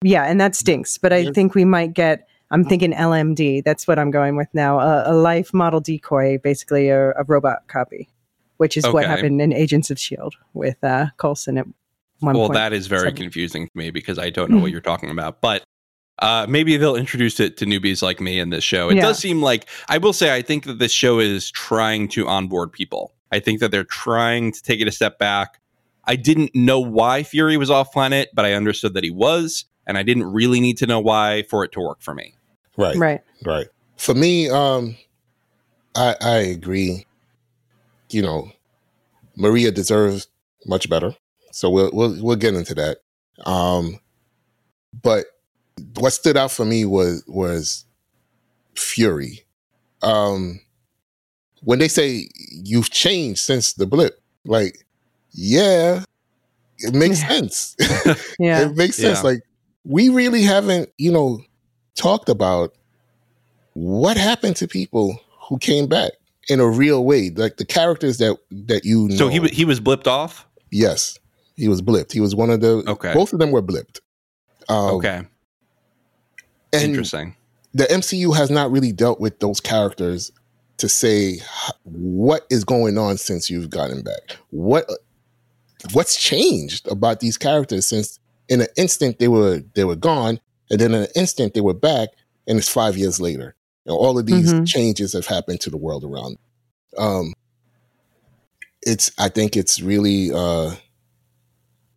yeah, and that stinks. But I yeah. think we might get, I'm thinking L M D. That's what I'm going with now. A, a life model decoy, basically a, a robot copy, which is okay. what happened in Agents of S H I E L D with uh, Coulson at one well, point. Well, that is very seven. confusing to me because I don't know what you're talking about. But uh, maybe they'll introduce it to newbies like me in this show. It yeah. does seem like, I will say, I think that this show is trying to onboard people. I think that they're trying to take it a step back. I didn't know why Fury was off planet, but I understood that he was, and I didn't really need to know why for it to work for me. Right. Right. Right. For me, um, I, I agree. You know, Maria deserves much better. So we'll, we'll, we'll get into that. Um, but what stood out for me was, was Fury. Um, when they say you've changed since the blip, like, yeah, it makes yeah. sense. yeah. It makes sense. Yeah. Like, we really haven't, you know, talked about what happened to people who came back in a real way. Like the characters that, that you know. So he, w- he was blipped off? Yes. He was blipped. He was one of the... Okay. Both of them were blipped. Um, okay. Interesting. The M C U has not really dealt with those characters to say what is going on since you've gotten back. What What's changed about these characters since in an instant they were they were gone, and then in an instant they were back, and it's five years later. You know, all of these mm-hmm. changes have happened to the world around. Um, it's I think it's really... Uh,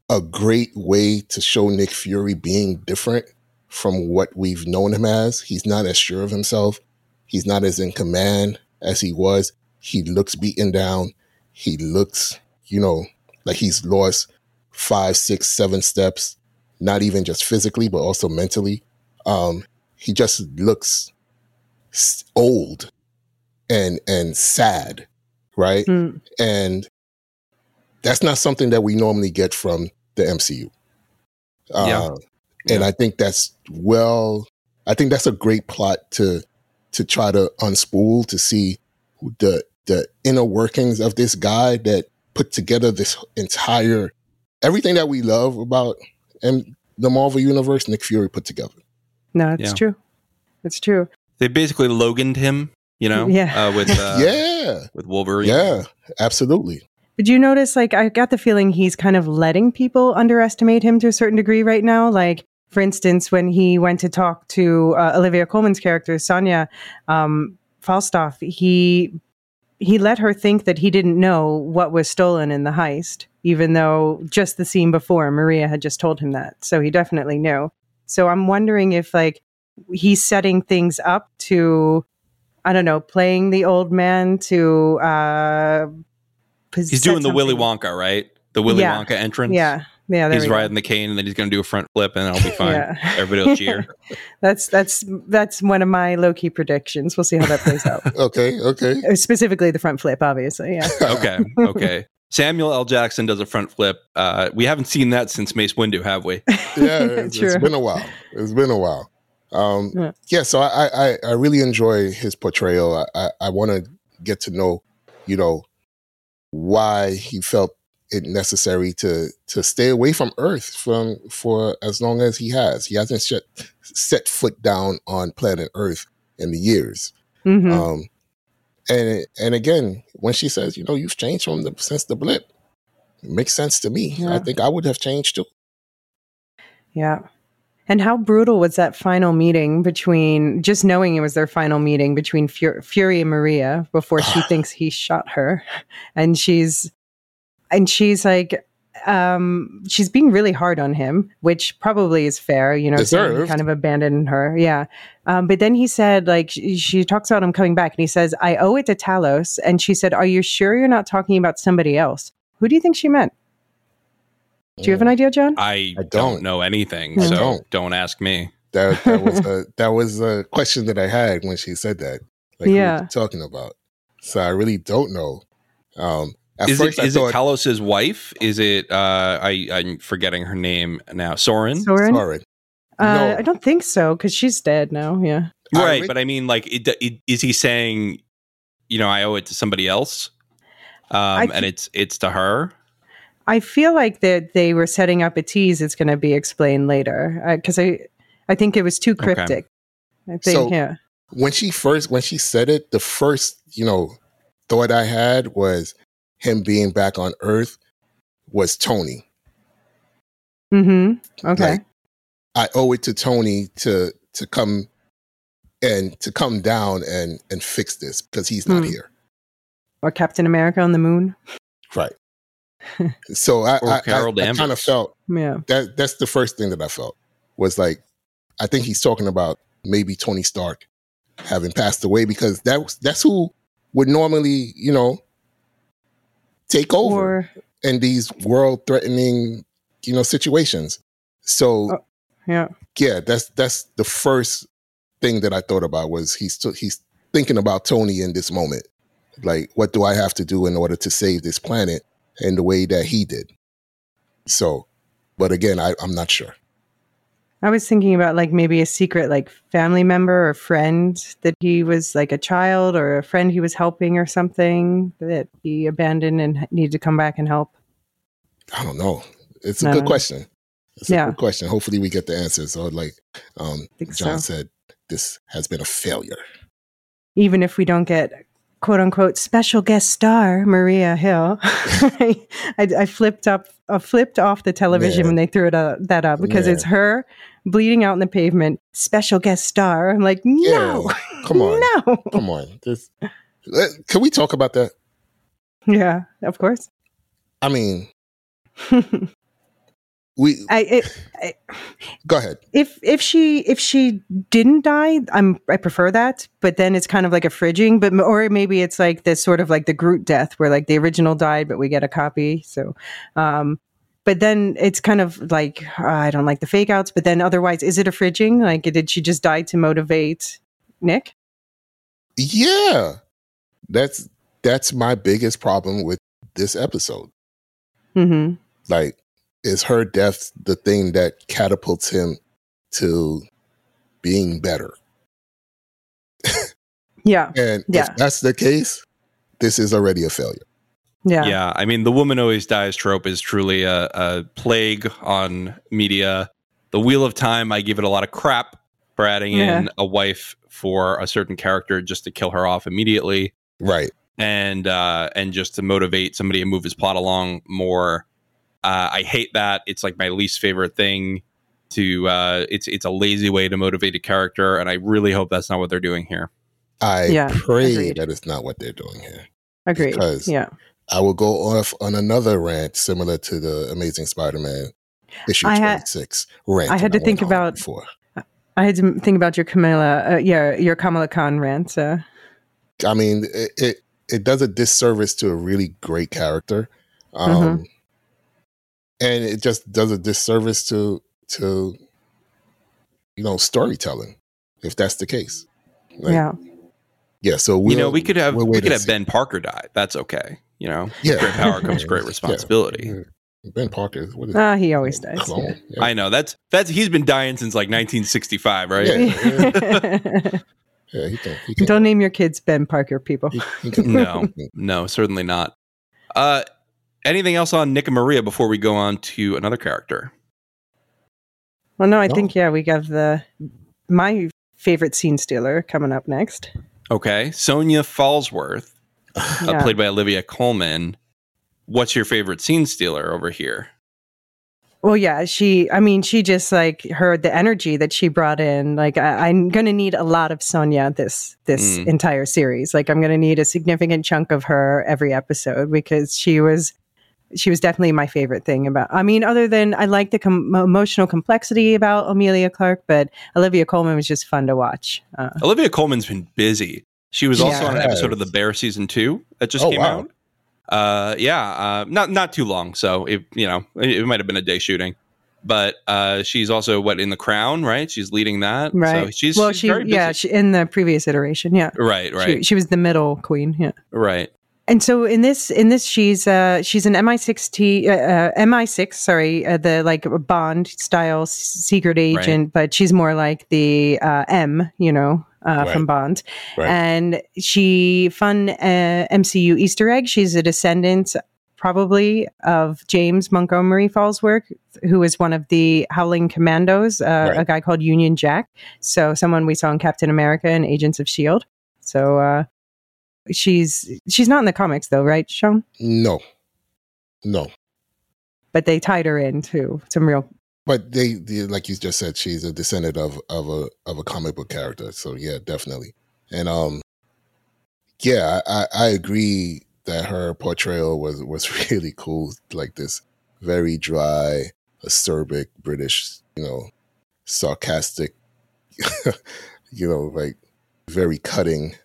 a great way to show Nick Fury being different from what we've known him as. He's not as sure of himself. He's not as in command as he was. He looks beaten down. He looks, you know, like he's lost five, six, seven steps, not even just physically, but also mentally. Um, he just looks old and, and sad, right? Mm. And that's not something that we normally get from the M C U. Uh, yeah. And yeah. I think that's well, I think that's a great plot to to try to unspool, to see the the inner workings of this guy that put together this entire, everything that we love about and the Marvel Universe, Nick Fury put together. No, it's yeah. true. It's true. They basically Logan'd him, you know, yeah. uh, with, uh, yeah. with Wolverine. Yeah, absolutely. But do you notice, like, I got the feeling he's kind of letting people underestimate him to a certain degree right now. Like, for instance, when he went to talk to uh, Olivia Colman's character, Sonya um, Falsworth, he he let her think that he didn't know what was stolen in the heist, even though just the scene before, Maria had just told him that. So he definitely knew. So I'm wondering if, like, he's setting things up to, I don't know, playing the old man to... Uh, He's doing the Willy Wonka, right? The Willy yeah. Wonka entrance. Yeah, yeah. He's riding the cane, and then he's going to do a front flip, and that'll be fine. yeah. Everybody will cheer. that's that's that's one of my low-key predictions. We'll see how that plays out. okay, okay. Specifically, the front flip, obviously. Yeah. okay, okay. Samuel L. Jackson does a front flip. Uh, we haven't seen that since Mace Windu, have we? Yeah, it's, it's been a while. It's been a while. Um, yeah. yeah. So I, I I really enjoy his portrayal. I I, I want to get to know, you know, why he felt it necessary to to stay away from Earth from for as long as he has. He hasn't set set foot down on planet Earth in the years. Mm-hmm. Um, and and again, when she says, you know, you've changed from the since the blip, it makes sense to me. Yeah. I think I would have changed too. Yeah. And how brutal was that final meeting between, just knowing it was their final meeting between Fury, Fury and Maria before she thinks he shot her. And she's, and she's like, um, she's being really hard on him, which probably is fair, you know, so kind of abandoned her. Yeah. Um, but then he said, like, she, she talks about him coming back and he says, I owe it to Talos. And she said, are you sure you're not talking about somebody else? Who do you think she meant? Do you have an idea, John? I, I don't. don't know anything, mm-hmm. so don't. don't ask me. That, that was a that was a question that I had when she said that. Like, yeah, who was talking about. So I really don't know. Um, at is first it, I is thought, it Talos' wife? Is it? Uh, I I'm forgetting her name now. Soren. Soren. Soren. Uh, no. I don't think so because she's dead now. Yeah. Right, I really, but I mean, like, it, it, is he saying you know, I owe it to somebody else. Um, f- and it's it's to her. I feel like that they were setting up a tease. It's going to be explained later because uh, I, I think it was too cryptic. Okay. I think, so yeah. When she first when she said it, the first you know thought I had was him being back on Earth was Tony. Mm-hmm. Okay. Like, I owe it to Tony to to come and to come down and and fix this because he's not mm. here. Or Captain America on the moon. Right. So I, I, I, I kind of felt yeah. that that's the first thing that I felt was like, I think he's talking about maybe Tony Stark having passed away because that that's who would normally, you know, take over or, in these world threatening, you know, situations. So oh, yeah, yeah, that's that's the first thing that I thought about was he's he's thinking about Tony in this moment. Like, what do I have to do in order to save this planet? In the way that he did. So, but again, I, I'm not sure. I was thinking about like maybe a secret like family member or friend that he was like a child or a friend he was helping or something that he abandoned and needed to come back and help. I don't know. It's a no. good question. It's yeah. a good question. Hopefully we get the answer. So like um, John so. said, this has been a failure. Even if we don't get quote unquote special guest star Maria Hill. I, I flipped up, I flipped off the television Man. when they threw it uh, that up because Man. it's her bleeding out on the pavement. Special guest star. I'm like, no, yeah. come on, no, come on. This, let, can we talk about that? Yeah, of course. I mean, we. I, it, I, go ahead. If if she if she didn't die, I'm I prefer that. But then it's kind of like a fridging, but or maybe it's like this sort of like the Groot death, where like the original died, but we get a copy. So, um, but then it's kind of like uh, I don't like the fake outs. But then otherwise, is it a fridging? Like, did she just die to motivate Nick? Yeah, that's that's my biggest problem with this episode. Mm-hmm. Like. Is her death the thing that catapults him to being better? yeah. And yeah. if that's the case, this is already a failure. Yeah. Yeah. I mean, the woman always dies trope is truly a, a plague on media. The Wheel of Time, I give it a lot of crap for adding yeah. in a wife for a certain character just to kill her off immediately. Right. And, uh, and just to motivate somebody to move his plot along more. Uh, I hate that. It's like my least favorite thing to, uh, it's it's a lazy way to motivate a character. And I really hope that's not what they're doing here. I yeah, pray agreed. that it's not what they're doing here. Agreed. Because yeah. I will go off on another rant similar to the Amazing Spider-Man issue I twenty-six had, rant. I had to I think about, before. I had to think about your Kamala, uh, yeah, your Kamala Khan rant. So. I mean, it, it, it does a disservice to a really great character. Um, mm-hmm. And it just does a disservice to, to you know, storytelling, if that's the case. Like, yeah. Yeah. So, we'll, you know, we could have we'll we could have see. Ben Parker die. That's okay. You know, yeah. great power comes great responsibility. Yeah. Ben Parker. What is uh, he always dies. Yeah. Yeah. I know. That's that's he's been dying since like nineteen sixty-five, right? Yeah. yeah. yeah he can, he can. Don't name your kids Ben Parker, people. He, he can. No, no, certainly not. Uh, Anything else on Nick and Maria before we go on to another character? Well, no, I no. think, yeah, we got the my favorite scene stealer coming up next. Okay. Sonya Falsworth, yeah. uh, played by Olivia Colman. What's your favorite scene stealer over here? Well, yeah, she, I mean, she just like her, the energy that she brought in, like I, I'm going to need a lot of Sonya this, this mm. entire series. Like I'm going to need a significant chunk of her every episode because she was... She was definitely my favorite thing about, I mean, other than I like the com- emotional complexity about Amelia Clark, but Olivia Colman was just fun to watch. Uh, Olivia Colman's been busy. She was also yeah. on an episode of The Bear season two that just oh, came wow. out. Uh, yeah. Uh, not, not too long. So it, you know, it, it might've been a day shooting, but uh, she's also what in The Crown, right? She's leading that. Right. So she's, well, she's she, very busy. Yeah. She, in the previous iteration. Yeah. Right. Right. She, she was the middle queen. Yeah. Right. And so in this, in this, she's uh, she's an M I six, uh, M I six, sorry, uh, the like Bond style secret agent, right. but she's more like the uh, M, you know, uh, right. from Bond. Right. And she, fun uh, M C U Easter egg, she's a descendant probably of James Montgomery Fallsworth, who is one of the Howling Commandos, uh, right. a guy called Union Jack. So someone we saw in Captain America and Agents of S H I E L D. So uh, she's she's not in the comics, though, right, Sean? No. No. But they tied her into some real... But they, they, like you just said, she's a descendant of of a of a comic book character. So yeah, definitely. And um, yeah, I, I agree that her portrayal was was really cool. Like this very dry, acerbic British, you know, sarcastic, you know, like very cutting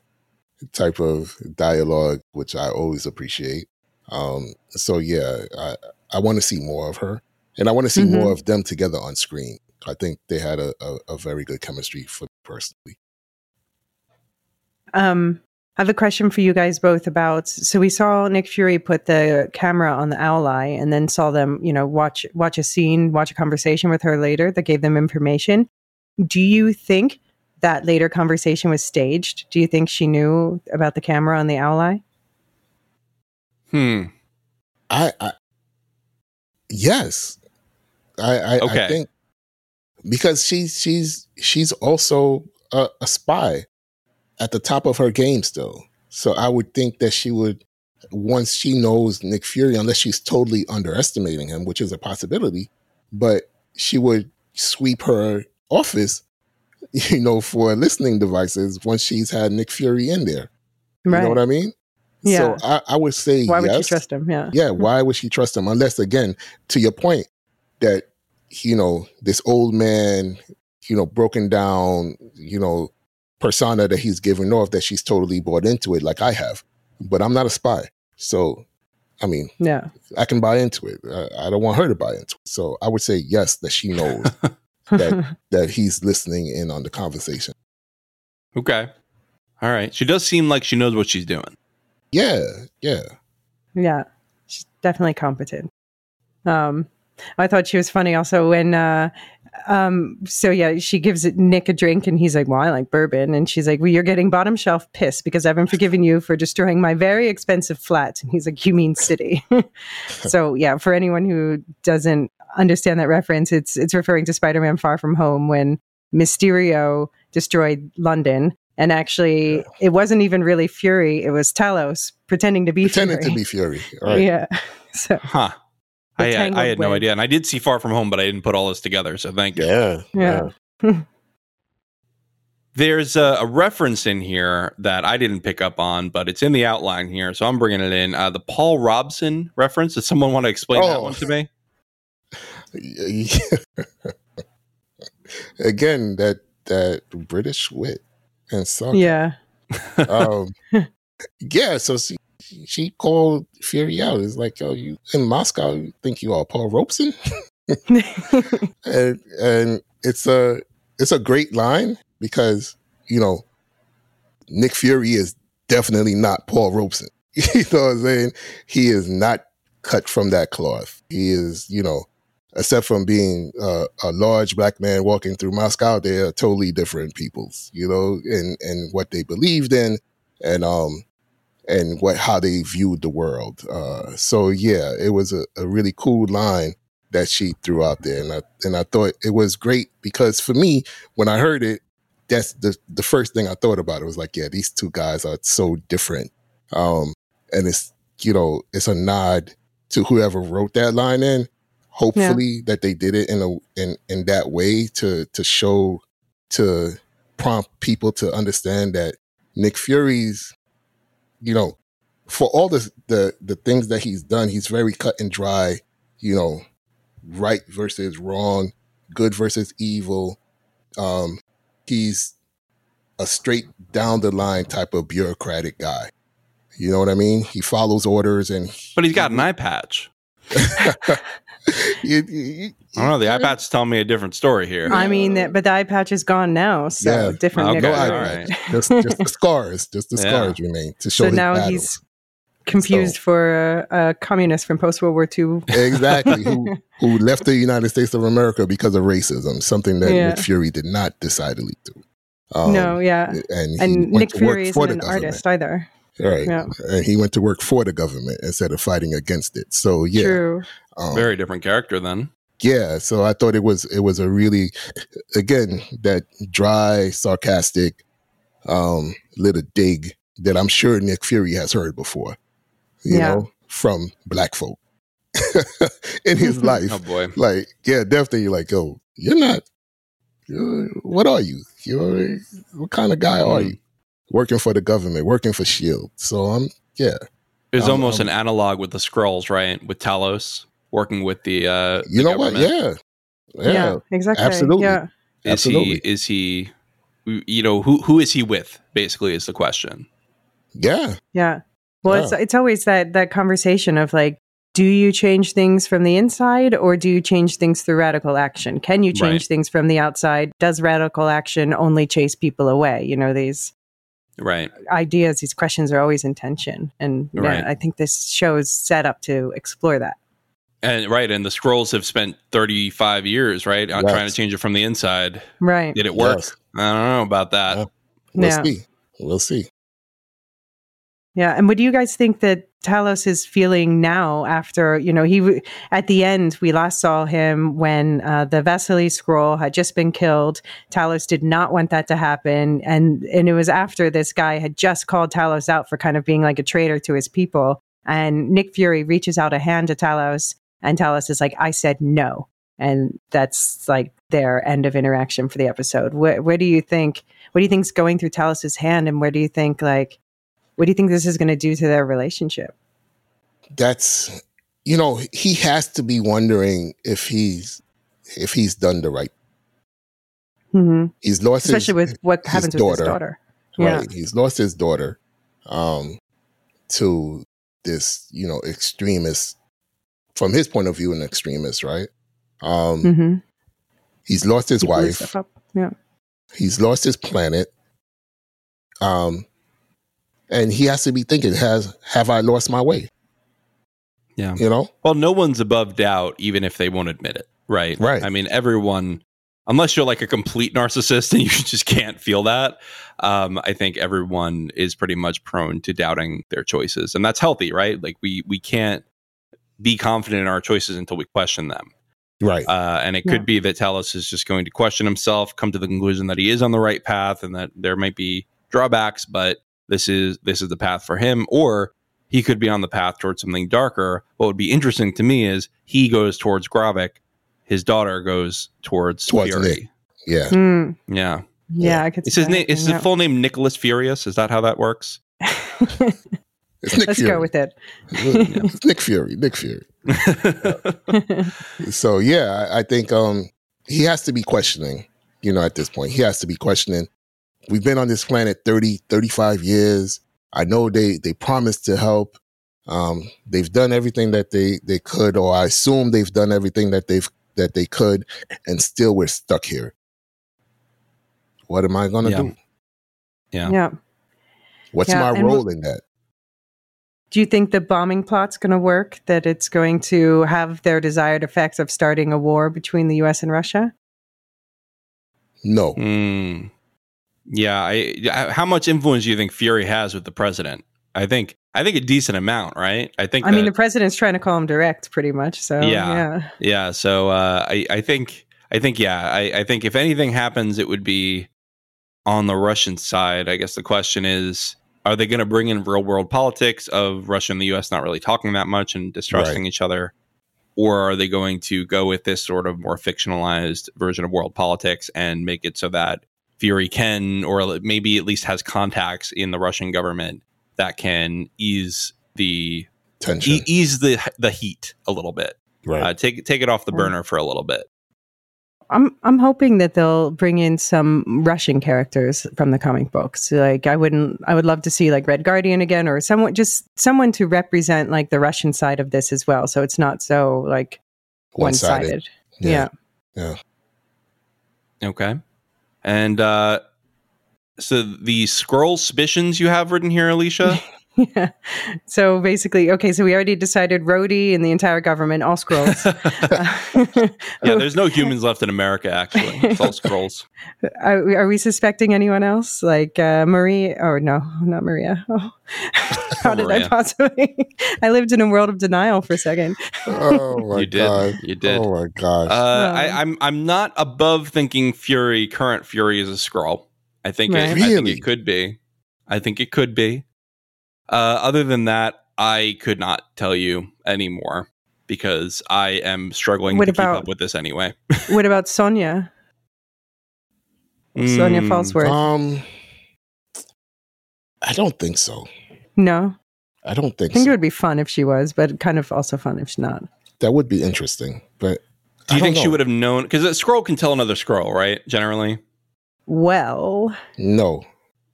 type of dialogue, which I always appreciate. Um, so yeah, I I want to see more of her. And I want to see mm-hmm. more of them together on screen. I think they had a, a, a very good chemistry for me personally. Um, I have a question for you guys both about, so we saw Nick Fury put the camera on the owl eye and then saw them, you know, watch, watch a scene, watch a conversation with her later that gave them information. Do you think that later conversation was staged? Do you think she knew about the camera on the owl eye? Hmm. I, I yes. I, I, okay. I think because she's she's she's also a, a spy at the top of her game still. So I would think that she would, once she knows Nick Fury, unless she's totally underestimating him, which is a possibility, but she would sweep her office, you know, for listening devices once she's had Nick Fury in there. You right. know what I mean? Yeah. So I, I would say why yes. Why would she trust him? Yeah. Yeah. Why would she trust him? Unless, again, to your point, that you know, this old man, you know, broken down, you know, persona that he's giving off, that she's totally bought into it, like I have. But I'm not a spy. So, I mean, yeah, I can buy into it. I, I don't want her to buy into it. So I would say, yes, that she knows that that he's listening in on the conversation. Okay. All right. She does seem like she knows what she's doing. Yeah. Yeah. Yeah. She's definitely competent. Um, I thought she was funny also when, uh, um, so yeah, she gives Nick a drink and he's like, well, I like bourbon. And she's like, well, you're getting bottom shelf piss because I haven't forgiven you for destroying my very expensive flat. And he's like, you mean city. So yeah, for anyone who doesn't understand that reference, it's, it's referring to Spider-Man Far From Home when Mysterio destroyed London. And actually, yeah. it wasn't even really Fury. It was Talos pretending to be pretending Fury. Pretending to be Fury. Right. Yeah. So. Huh. I, I had no idea. And I did see Far From Home, but I didn't put all this together. So thank you. Yeah. Yeah. yeah. There's a, a reference in here that I didn't pick up on, but it's in the outline here. So I'm bringing it in. Uh, the Paul Robson reference. Does someone want to explain oh. that one to me? Again, that, that British wit and suck. Yeah. um, yeah. So she, She called Fury out. It's like, yo, you in Moscow, you think you are Paul Robeson? and and it's a it's a great line because, you know, Nick Fury is definitely not Paul Robeson. You know what I'm saying? He is not cut from that cloth. He is, you know, except from being uh, a large black man walking through Moscow, they are totally different peoples, you know, and, and what they believed in and um and what how they viewed the world. Uh, so, yeah, it was a, a really cool line that she threw out there. And I, and I thought it was great because for me, when I heard it, that's the, the first thing I thought about. It was like, yeah, these two guys are so different. Um, and it's, you know, it's a nod to whoever wrote that line in. Hopefully yeah. that they did it in a in, in that way to to show, to prompt people to understand that Nick Fury's, you know, for all the, the the things that he's done, he's very cut and dry, you know, right versus wrong, good versus evil. Um, he's a straight down the line type of bureaucratic guy. You know what I mean? He follows orders and... He, but he's got an eye patch. you, you, you, I don't know. The eye patch is telling me a different story here. I mean, that, but the eye patch is gone now, so yeah. different. Okay, all right. just, just the scars, just the yeah. scars remain to show. So now battle. He's confused so, for a, a communist from post-World War Two, exactly, who, who left the United States of America because of racism, something that yeah. Nick Fury did not decidedly do. Um, no, yeah. And, and Nick Fury isn't an artist either. Right. Yeah. And he went to work for the government instead of fighting against it. So, yeah. True. Um, Very different character then. Yeah, so I thought it was it was a really, again, that dry, sarcastic um, little dig that I'm sure Nick Fury has heard before, you yeah. know, from black folk in his life. Oh, boy. Like, yeah, definitely like, yo, you're not, you're, what are you? You're, what kind of guy are you? Working for the government, working for S H I E L D. So, I'm yeah. There's um, almost um, an analog with the Skrulls, right? With Talos. Working with the, uh, you the know government. What? Yeah. yeah, yeah, exactly. Absolutely. Yeah. Is Absolutely. he? Is he? You know, who who is he with? Basically, is the question. Yeah. Yeah. Well, yeah. it's it's always that that conversation of like, do you change things from the inside, or do you change things through radical action? Can you change right. things from the outside? Does radical action only chase people away? You know, these right ideas, these questions are always in tension, and you know, right. I think this show is set up to explore that. And right, and the Skrulls have spent thirty-five years, right, yes. trying to change it from the inside. Right. Did it work? Yes. I don't know about that. Yeah. We'll yeah. see. We'll see. Yeah, and what do you guys think that Talos is feeling now after, you know, he at the end, we last saw him when uh, the Vesely Skrull had just been killed. Talos did not want that to happen, and and it was after this guy had just called Talos out for kind of being like a traitor to his people, and Nick Fury reaches out a hand to Talos. And Talos is like, I said no. And that's like their end of interaction for the episode. Where, where do you think, what do you think's going through Talos's hand? And where do you think, like, what do you think this is going to do to their relationship? That's, you know, he has to be wondering if he's, if he's done the right. Mm-hmm. He's lost his daughter. Especially with what happens with his daughter. Right. Yeah. He's lost his daughter um, to this, you know, extremist. From his point of view, an extremist, right? Um, mm-hmm. He's lost his People wife. Yeah. He's lost his planet. Um, and he has to be thinking, has have I lost my way? Yeah. You know? Well, no one's above doubt, even if they won't admit it, right? Right. I mean, everyone, unless you're like a complete narcissist and you just can't feel that, um, I think everyone is pretty much prone to doubting their choices. And that's healthy, right? Like, we we can't be confident in our choices until we question them. Right. Uh, and it could yeah. be that Talos is just going to question himself, come to the conclusion that he is on the right path and that there might be drawbacks, but this is, this is the path for him, or he could be on the path towards something darker. What would be interesting to me is he goes towards Gravik. His daughter goes towards, towards Fury. Yeah. Mm. yeah. Yeah. Yeah. I could. It's his name. Is his full name Nicholas Furious? Is that how that works? It's Nick Let's Fury. go with it. It's Nick Fury. Nick Fury. So, yeah, I, I think um, he has to be questioning, you know, at this point. He has to be questioning. We've been on this planet thirty, thirty-five years. I know they, they promised to help. Um, they've done everything that they, they could, or I assume they've done everything that they've that they could, and still we're stuck here. What am I going to yeah. do? Yeah. yeah. What's yeah, my role we'll- in that? Do you think the bombing plot's going to work, that it's going to have their desired effects of starting a war between the U S and Russia? No. Mm. Yeah. I, I, how much influence do you think Fury has with the president? I think I think a decent amount, right? I think. I that, mean, the president's trying to call him direct pretty much. So, yeah. Yeah. yeah so uh, I, I think, I think, yeah, I, I think if anything happens, it would be on the Russian side. I guess the question is, are they going to bring in real world politics of Russia and the U S not really talking that much and distrusting right. each other? Or are they going to go with this sort of more fictionalized version of world politics and make it so that Fury can, or maybe at least has contacts in the Russian government that can ease the tension, e- ease the the heat a little bit, right? Uh, take take it off the burner for a little bit. I'm I'm hoping that they'll bring in some Russian characters from the comic books. Like I wouldn't, I would love to see like Red Guardian again, or someone just someone to represent like the Russian side of this as well. So it's not so like one-sided. one-sided. Yeah. yeah. Yeah. Okay. And uh, so the Skrull suspicions you have written here, Alicia, Yeah. So basically, okay, so we already decided Rhodey and the entire government, all Skrulls. uh, yeah, there's no humans left in America, actually. It's all Skrulls. Are, are we suspecting anyone else? Like uh, Marie? Oh, no, not Maria. Oh. How did Maria. I possibly? I lived in a world of denial for a second. Oh, my you God. Did. You did. Oh, my gosh. Uh, um, I, I'm, I'm not above thinking Fury, current Fury, is a Skrull. I think, right. it, really? I think it could be. I think it could be. Uh, other than that, I could not tell you anymore because I am struggling what to about, keep up with this anyway. What about Sonya? Sonya Falsworth. Um, I don't think so. No? I don't think so. I think so. It would be fun if she was, but kind of also fun if she's not. That would be interesting, but Do you I think she would have known? Because a Skrull can tell another Skrull, right? Generally? Well. No.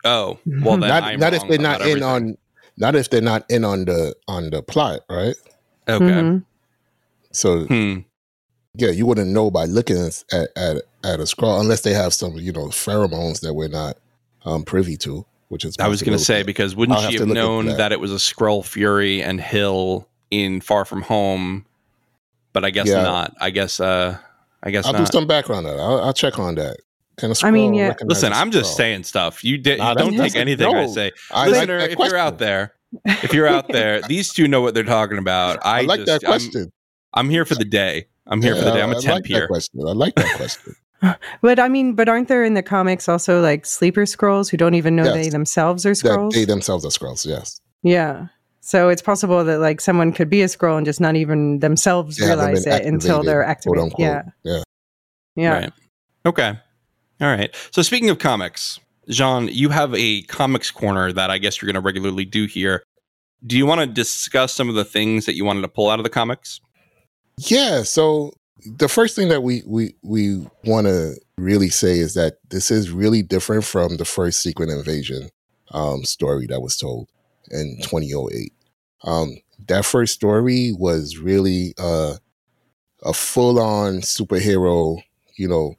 Oh. Well, then not, I'm not wrong if they're not in everything. on... Not if they're not in on the on the plot, right? Okay. Mm-hmm. So, hmm. yeah, you wouldn't know by looking at, at at a Skrull unless they have some, you know, pheromones that we're not um, privy to. Which is I was going to say because wouldn't I'll she have, have known that. that it was a Skrull Fury and Hill in Far From Home? But I guess yeah. not. I guess. Uh, I guess I'll not. do some background on that. I'll, I'll check on that. Kind of I mean, yeah. Listen, I'm just Skrull. saying stuff. You, did, nah, you don't take anything no. I say. I Listener, like if question. you're out there, if you're out there, these two know what they're talking about. I, I like just, that question. I'm, I'm here for the day. I'm here yeah, for the day. I'm a I temp like here. I like that question. But I mean, but aren't there in the comics also like sleeper Skrulls who don't even know yes. they themselves are Skrulls? That they themselves are Skrulls, yes. Yeah. So it's possible that like someone could be a Skrull and just not even themselves they realize it until they're activated. Yeah. Yeah. Yeah. Right. Okay. All right. So speaking of comics, Jean, you have a comics corner that I guess you're going to regularly do here. Do you want to discuss some of the things that you wanted to pull out of the comics? Yeah. So the first thing that we we, we want to really say is that this is really different from the first Secret Invasion um, story that was told in twenty oh eight. Um, that first story was really uh, a full-on superhero, you know,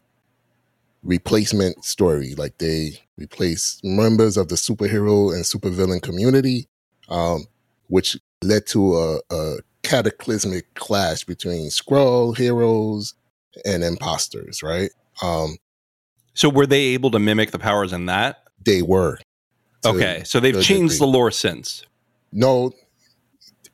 replacement story. Like they replaced members of the superhero and supervillain community, um, which led to a, a cataclysmic clash between Skrull heroes and imposters, right? Um, so were they able to mimic the powers in that? They were. Okay, so they've changed degree. the lore since. No,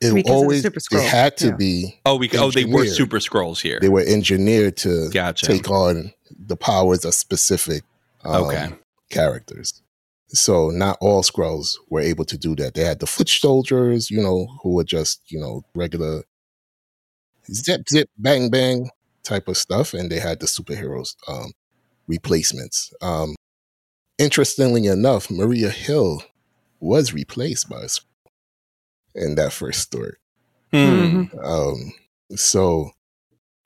it because always of the Super Skrull. It had to yeah. be. Oh, we, oh, they were Super Skrulls here. They were engineered to gotcha. take on the powers of specific um, okay. characters. So not all Skrulls were able to do that. They had the foot soldiers, you know, who were just, you know, regular zip, zip, bang, bang type of stuff. And they had the superheroes um, replacements. Um, interestingly enough, Maria Hill was replaced by a Skrull in that first story. Mm-hmm. Um, so...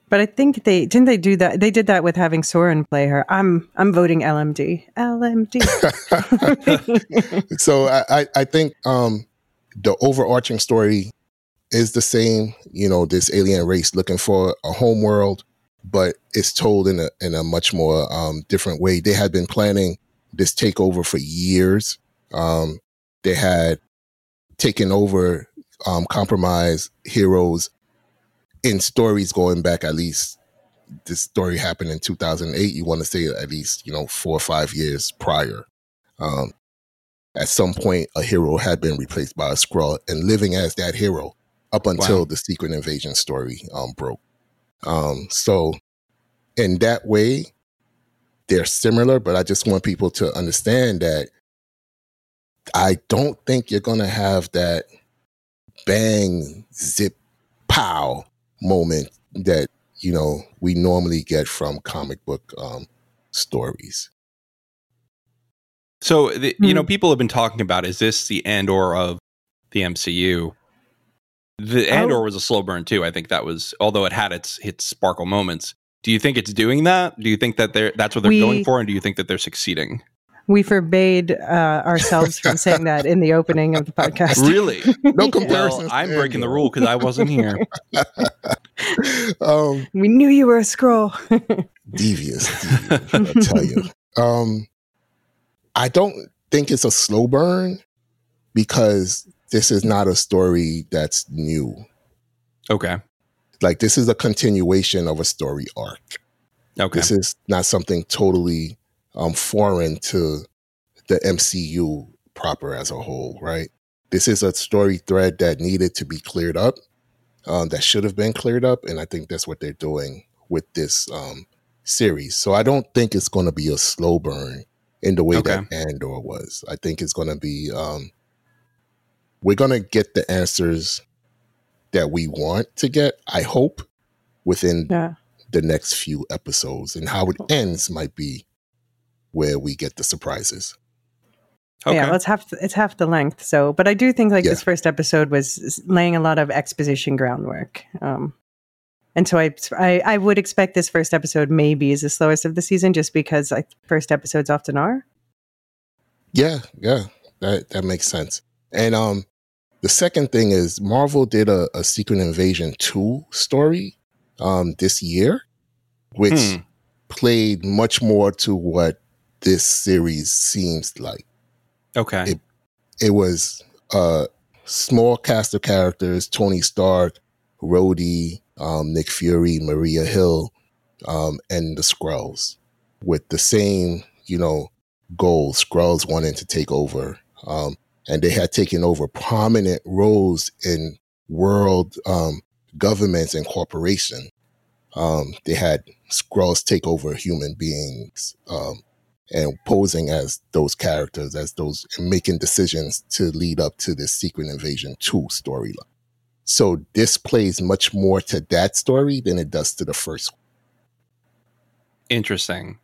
But I think they didn't they do that. They did that with having Soren play her. I'm I'm voting L M D. L M D. So I I think um, the overarching story is the same. You know, this alien race looking for a home world, but it's told in a in a much more um, different way. They had been planning this takeover for years. Um, they had taken over um, compromised heroes. In stories going back, at least this story happened in two thousand eight. You want to say at least, you know, four or five years prior. Um, at some point, a hero had been replaced by a Skrull and living as that hero up until wow. the Secret Invasion story um, broke. Um, so in that way, they're similar, but I just want people to understand that I don't think you're going to have that bang, zip, pow moment that, you know, we normally get from comic book um, stories. So, the, mm-hmm. you know, people have been talking about, is this the Andor of the M C U? The Andor oh. was a slow burn, too. I think that was, although it had its, its sparkle moments. Do you think it's doing that? Do you think that they're that's what they're we, going for? And do you think that they're succeeding? We forbade uh, ourselves from saying that in the opening of the podcast. Really? No comparison. Well, I'm breaking the rule because I wasn't here. um, we knew you were a Skrull. devious, devious, I'll tell you. Um, I don't think it's a slow burn because this is not a story that's new. Okay. Like, this is a continuation of a story arc. Okay. This is not something totally um, foreign to the M C U proper as a whole, right? This is a story thread that needed to be cleared up, um, that should have been cleared up, and I think that's what they're doing with this um, series. So I don't think it's going to be a slow burn in the way okay. that Andor was. I think it's going to be... Um, we're going to get the answers that we want to get, I hope, within yeah. the next few episodes. And how it ends might be where we get the surprises. Okay. Yeah, well, it's half, it's half the length. So, but I do think like yeah. this first episode was laying a lot of exposition groundwork. Um, and so I, I, I would expect this first episode maybe is the slowest of the season, just because like first episodes often are. Yeah, yeah, that that makes sense. And um, the second thing is Marvel did a, a Secret Invasion two story um, this year, which hmm. played much more to what this series seems like. Okay. It, it was a small cast of characters, Tony Stark, Rhodey, um, Nick Fury, Maria Hill, um, and the Skrulls, with the same, you know, goal. Skrulls wanted to take over. Um, and they had taken over prominent roles in world um, governments and corporations. Um, they had Skrulls take over human beings, um, and posing as those characters, as those, and making decisions to lead up to this Secret Invasion two storyline. So this plays much more to that story than it does to the first one. Interesting.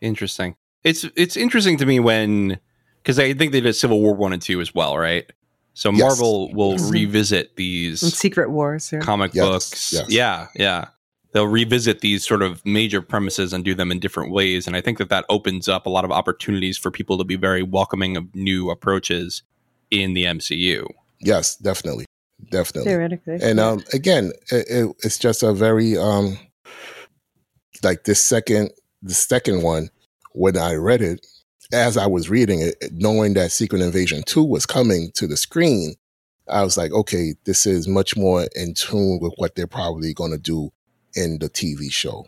Interesting. It's it's interesting to me when, because I think they did Civil War one and two as well, right? So yes. Marvel will mm-hmm. revisit these. And Secret Wars. Yeah. Comic yes. books. Yes. Yeah, yeah. They'll revisit these sort of major premises and do them in different ways. And I think that that opens up a lot of opportunities for people to be very welcoming of new approaches in the M C U. Yes, definitely. Definitely. Theoretically. And um, again, it, it, it's just a very, um, like this second, the second one, when I read it, as I was reading it, knowing that Secret Invasion two was coming to the screen, I was like, okay, this is much more in tune with what they're probably going to do in the T V show.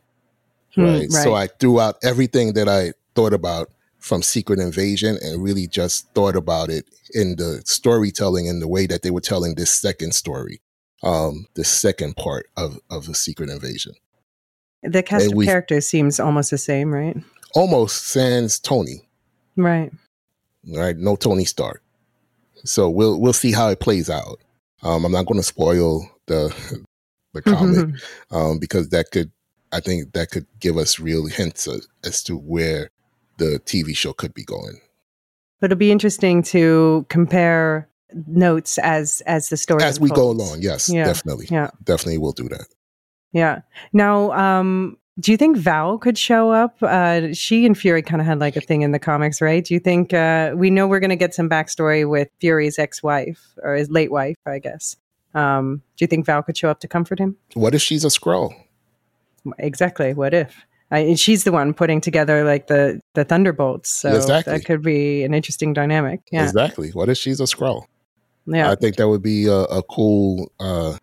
Right? Mm, right. So I threw out everything that I thought about from Secret Invasion and really just thought about it in the storytelling and the way that they were telling this second story, um, the second part of, of the Secret Invasion. The cast and of we, characters seems almost the same, right? Almost, sans Tony. Right. Right. No Tony Stark. So we'll we'll see how it plays out. Um, I'm not going to spoil the... the comic, mm-hmm. um, because that could, I think that could give us real hints as, as to where the T V show could be going. But it'll be interesting to compare notes as, as the story as unfolds. We go along. Yes, yeah. definitely. Yeah. Definitely we'll do that. Yeah. Now, um, do you think Val could show up? Uh, she and Fury kind of had like a thing in the comics, right? Do you think, uh, we know we're going to get some backstory with Fury's ex-wife or his late wife, I guess. Um, do you think Val could show up to comfort him? What if she's a Skrull? Exactly. What if? I, she's the one putting together like the, the Thunderbolts. So exactly. That could be an interesting dynamic. Yeah. Exactly. What if she's a Skrull? Yeah. I think that would be a, a cool uh,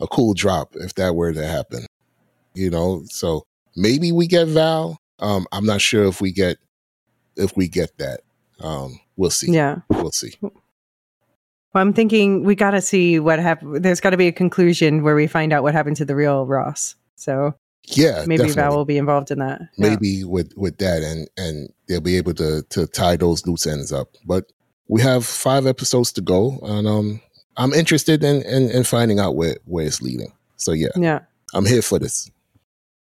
a cool drop if that were to happen. You know, so maybe we get Val. Um, I'm not sure if we get if we get that. Um, we'll see. Yeah. We'll see. Well, I'm thinking we got to see what happened. There's got to be a conclusion where we find out what happened to the real Ross. So yeah, maybe definitely. Val will be involved in that. Maybe yeah. with, with that, and, and they'll be able to to tie those loose ends up. But we have five episodes to go, and um, I'm interested in, in, in finding out where, where it's leading. So yeah, yeah, I'm here for this.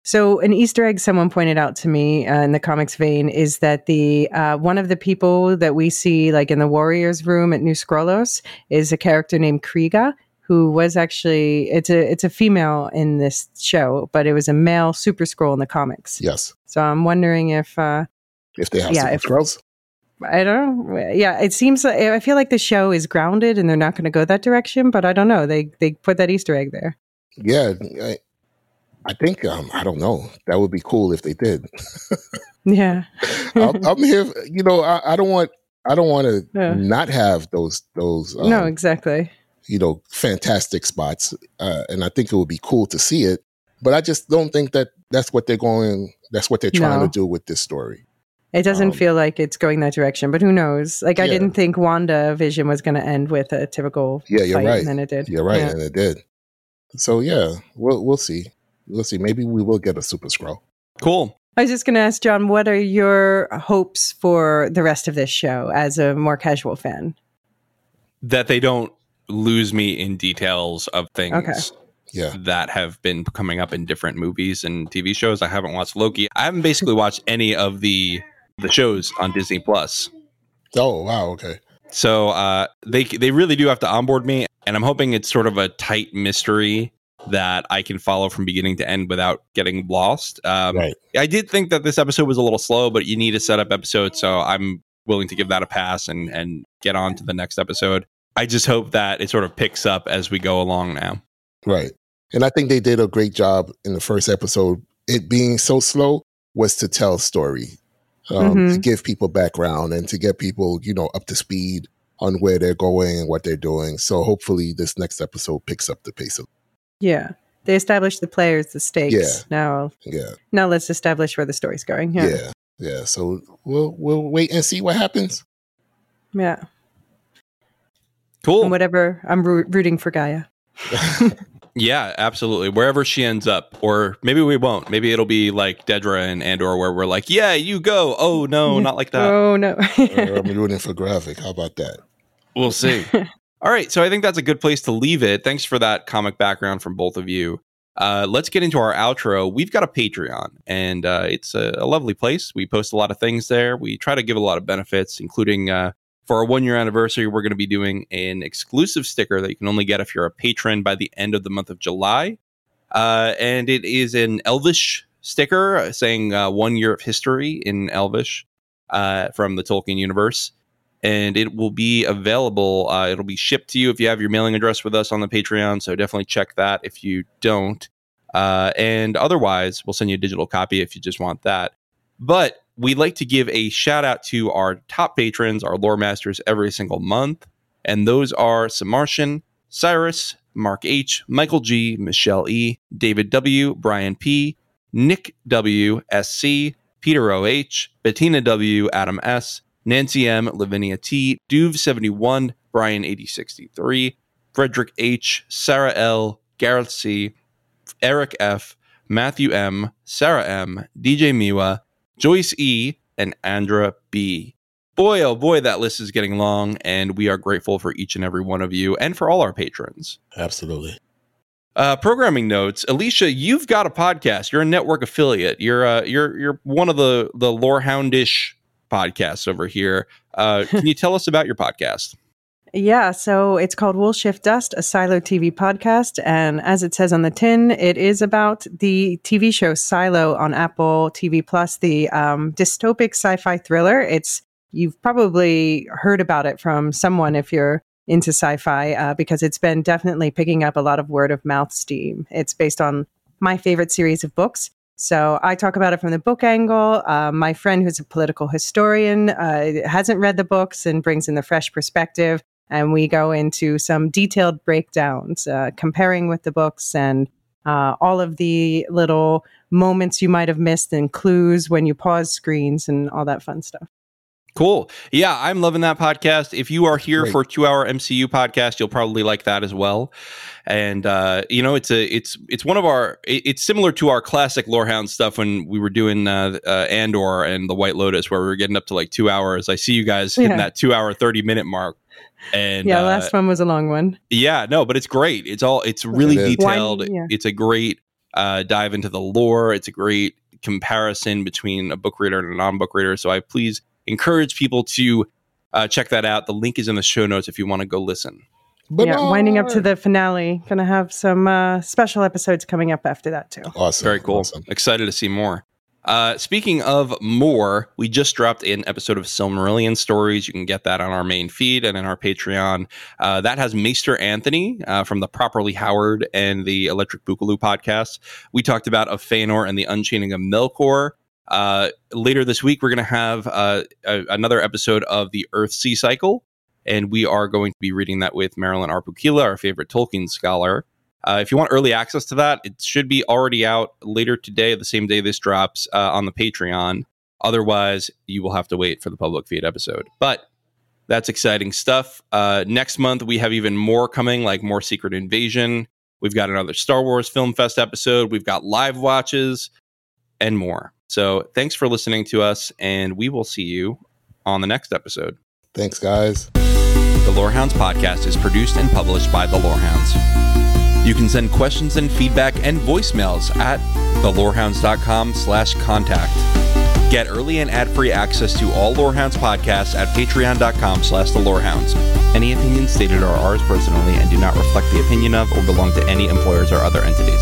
So an Easter egg someone pointed out to me uh, in the comics vein is that the uh, one of the people that we see like in the Warriors room at New Skrull is a character named G'iah, who was actually, it's a it's a female in this show, but it was a male Super Skrull in the comics. Yes. So I'm wondering if... Uh, if they have yeah, Super Skrulls? I don't know. Yeah, it seems like, I feel like the show is grounded and they're not going to go that direction, but I don't know. They, they put that Easter egg there. Yeah, I- I think, um, I don't know. That would be cool if they did. yeah. I'm, I'm here. You know, I, I don't want, I don't want to yeah. not have those those um, no exactly you know fantastic spots, uh, and I think it would be cool to see it. But I just don't think that that's what they're going. That's what they're trying no. to do with this story. It doesn't um, feel like it's going that direction, but who knows? Like, I yeah. didn't think WandaVision was going to end with a typical yeah, you're fight, right. and then it did. You're right, yeah. and it did. So, yeah, we'll we'll see. We'll see. Maybe we will get a Super Skrull. Cool. I was just going to ask, John, what are your hopes for the rest of this show as a more casual fan? That they don't lose me in details of things. Okay. Yeah, that have been coming up in different movies and T V shows. I haven't watched Loki. I haven't basically watched any of the the shows on Disney Plus. Oh, wow. Okay. So uh, they they really do have to onboard me. And I'm hoping it's sort of a tight mystery that I can follow from beginning to end without getting lost. Um, right. I did think that this episode was a little slow, but you need a setup episode. So I'm willing to give that a pass and, and get on to the next episode. I just hope that it sort of picks up as we go along now. Right. And I think they did a great job in the first episode. It being so slow was to tell a story, um, mm-hmm. to give people background and to get people, you know, up to speed on where they're going and what they're doing. So hopefully this next episode picks up the pace of. Yeah. They established the players, the stakes. Yeah. Now, yeah. now let's establish where the story's going. Yeah. Yeah. Yeah. So we'll, we'll wait and see what happens. Yeah. Cool. And whatever. I'm ro- rooting for G'iah. Yeah, absolutely. Wherever she ends up, or maybe we won't. Maybe it'll be like Dedra and Andor, where we're like, "Yeah, you go." Oh no, not like that. Oh no. I'm rooting for Gravik. How about that? We'll see. All right, so I think that's a good place to leave it. Thanks for that comic background from both of you. Uh, let's get into our outro. We've got a Patreon, and uh, it's a, a lovely place. We post a lot of things there. We try to give a lot of benefits, including. Uh, For our one-year anniversary, we're going to be doing an exclusive sticker that you can only get if you're a patron by the end of the month of July. Uh, and it is an Elvish sticker saying uh, one year of history in Elvish uh, from the Tolkien universe. And it will be available. Uh, it'll be shipped to you if you have your mailing address with us on the Patreon. So definitely check that if you don't. Uh, and otherwise, we'll send you a digital copy if you just want that. But we'd like to give a shout out to our top patrons, our lore masters, every single month. And those are Samartian, Cyrus, Mark H, Michael G, Michelle E, David W, Brian P, Nick W, S C, Peter O H, Bettina W, Adam S, Nancy M, Lavinia T, Duve seventy-one, Brian eighty sixty-three, Frederick H, Sarah L, Gareth C, Eric F, Matthew M, Sarah M, D J Miwa, Joyce E, and Andra B. Boy, oh boy, that list is getting long, and we are grateful for each and every one of you and for all our patrons. Absolutely. Uh, programming notes. Alicia, you've got a podcast. You're a network affiliate. You're uh, you're you're one of the, the Lorehoundish podcasts over here. Uh, can you tell us about your podcast? Yeah, so it's called We'll Shift Dust, a Silo T V podcast. And as it says on the tin, it is about the T V show Silo on Apple T V Plus, the um, dystopic sci-fi thriller. It's you've probably heard about it from someone if you're into sci-fi, uh, because it's been definitely picking up a lot of word of mouth steam. It's based on my favorite series of books. So I talk about it from the book angle. Uh, my friend, who's a political historian, uh, hasn't read the books and brings in the fresh perspective. And we go into some detailed breakdowns, uh, comparing with the books and uh, all of the little moments you might have missed and clues when you pause screens and all that fun stuff. Cool. Yeah, I'm loving that podcast. If you are here Great. for a two-hour M C U podcast, you'll probably like that as well. And, uh, you know, it's a it's it's one of our it, it's similar to our classic Lorehound stuff when we were doing uh, uh, Andor and the White Lotus, where we were getting up to like two hours. I see you guys hitting yeah. that two hour, thirty minute mark. And yeah, uh, last one was a long one. Yeah, no, but it's great. It's all it's really it detailed. Wine, yeah. It's a great uh, dive into the lore. It's a great comparison between a book reader and a non-book reader. So I please encourage people to uh, check that out. The link is in the show notes if you want to go listen. But yeah, no. Winding up to the finale. Going to have some uh, special episodes coming up after that too. Awesome. Very cool. Awesome. Excited to see more. Uh, speaking of more, we just dropped an episode of Silmarillion Stories. You can get that on our main feed and in our Patreon. Uh, that has Maester Anthony uh, from the Properly Howard and the Electric Boogaloo podcast. We talked about Of Fëanor and the Unchaining of Melkor. Uh, later this week, we're going to have uh, a, another episode of the Earthsea Cycle, and we are going to be reading that with Marilyn Arpukila, our favorite Tolkien scholar. Uh, if you want early access to that, it should be already out later today, the same day this drops, uh, on the Patreon. Otherwise, you will have to wait for the public feed episode. But that's exciting stuff. Uh, next month, we have even more coming, like more Secret Invasion. We've got another Star Wars Film Fest episode. We've got live watches and more. So thanks for listening to us, and we will see you on the next episode. Thanks, guys. The Lorehounds podcast is produced and published by The Lorehounds. You can send questions and feedback and voicemails at thelorehounds.com slash contact. Get early and ad-free access to all Lorehounds podcasts at patreon.com slash thelorehounds. Any opinions stated are ours personally and do not reflect the opinion of or belong to any employers or other entities.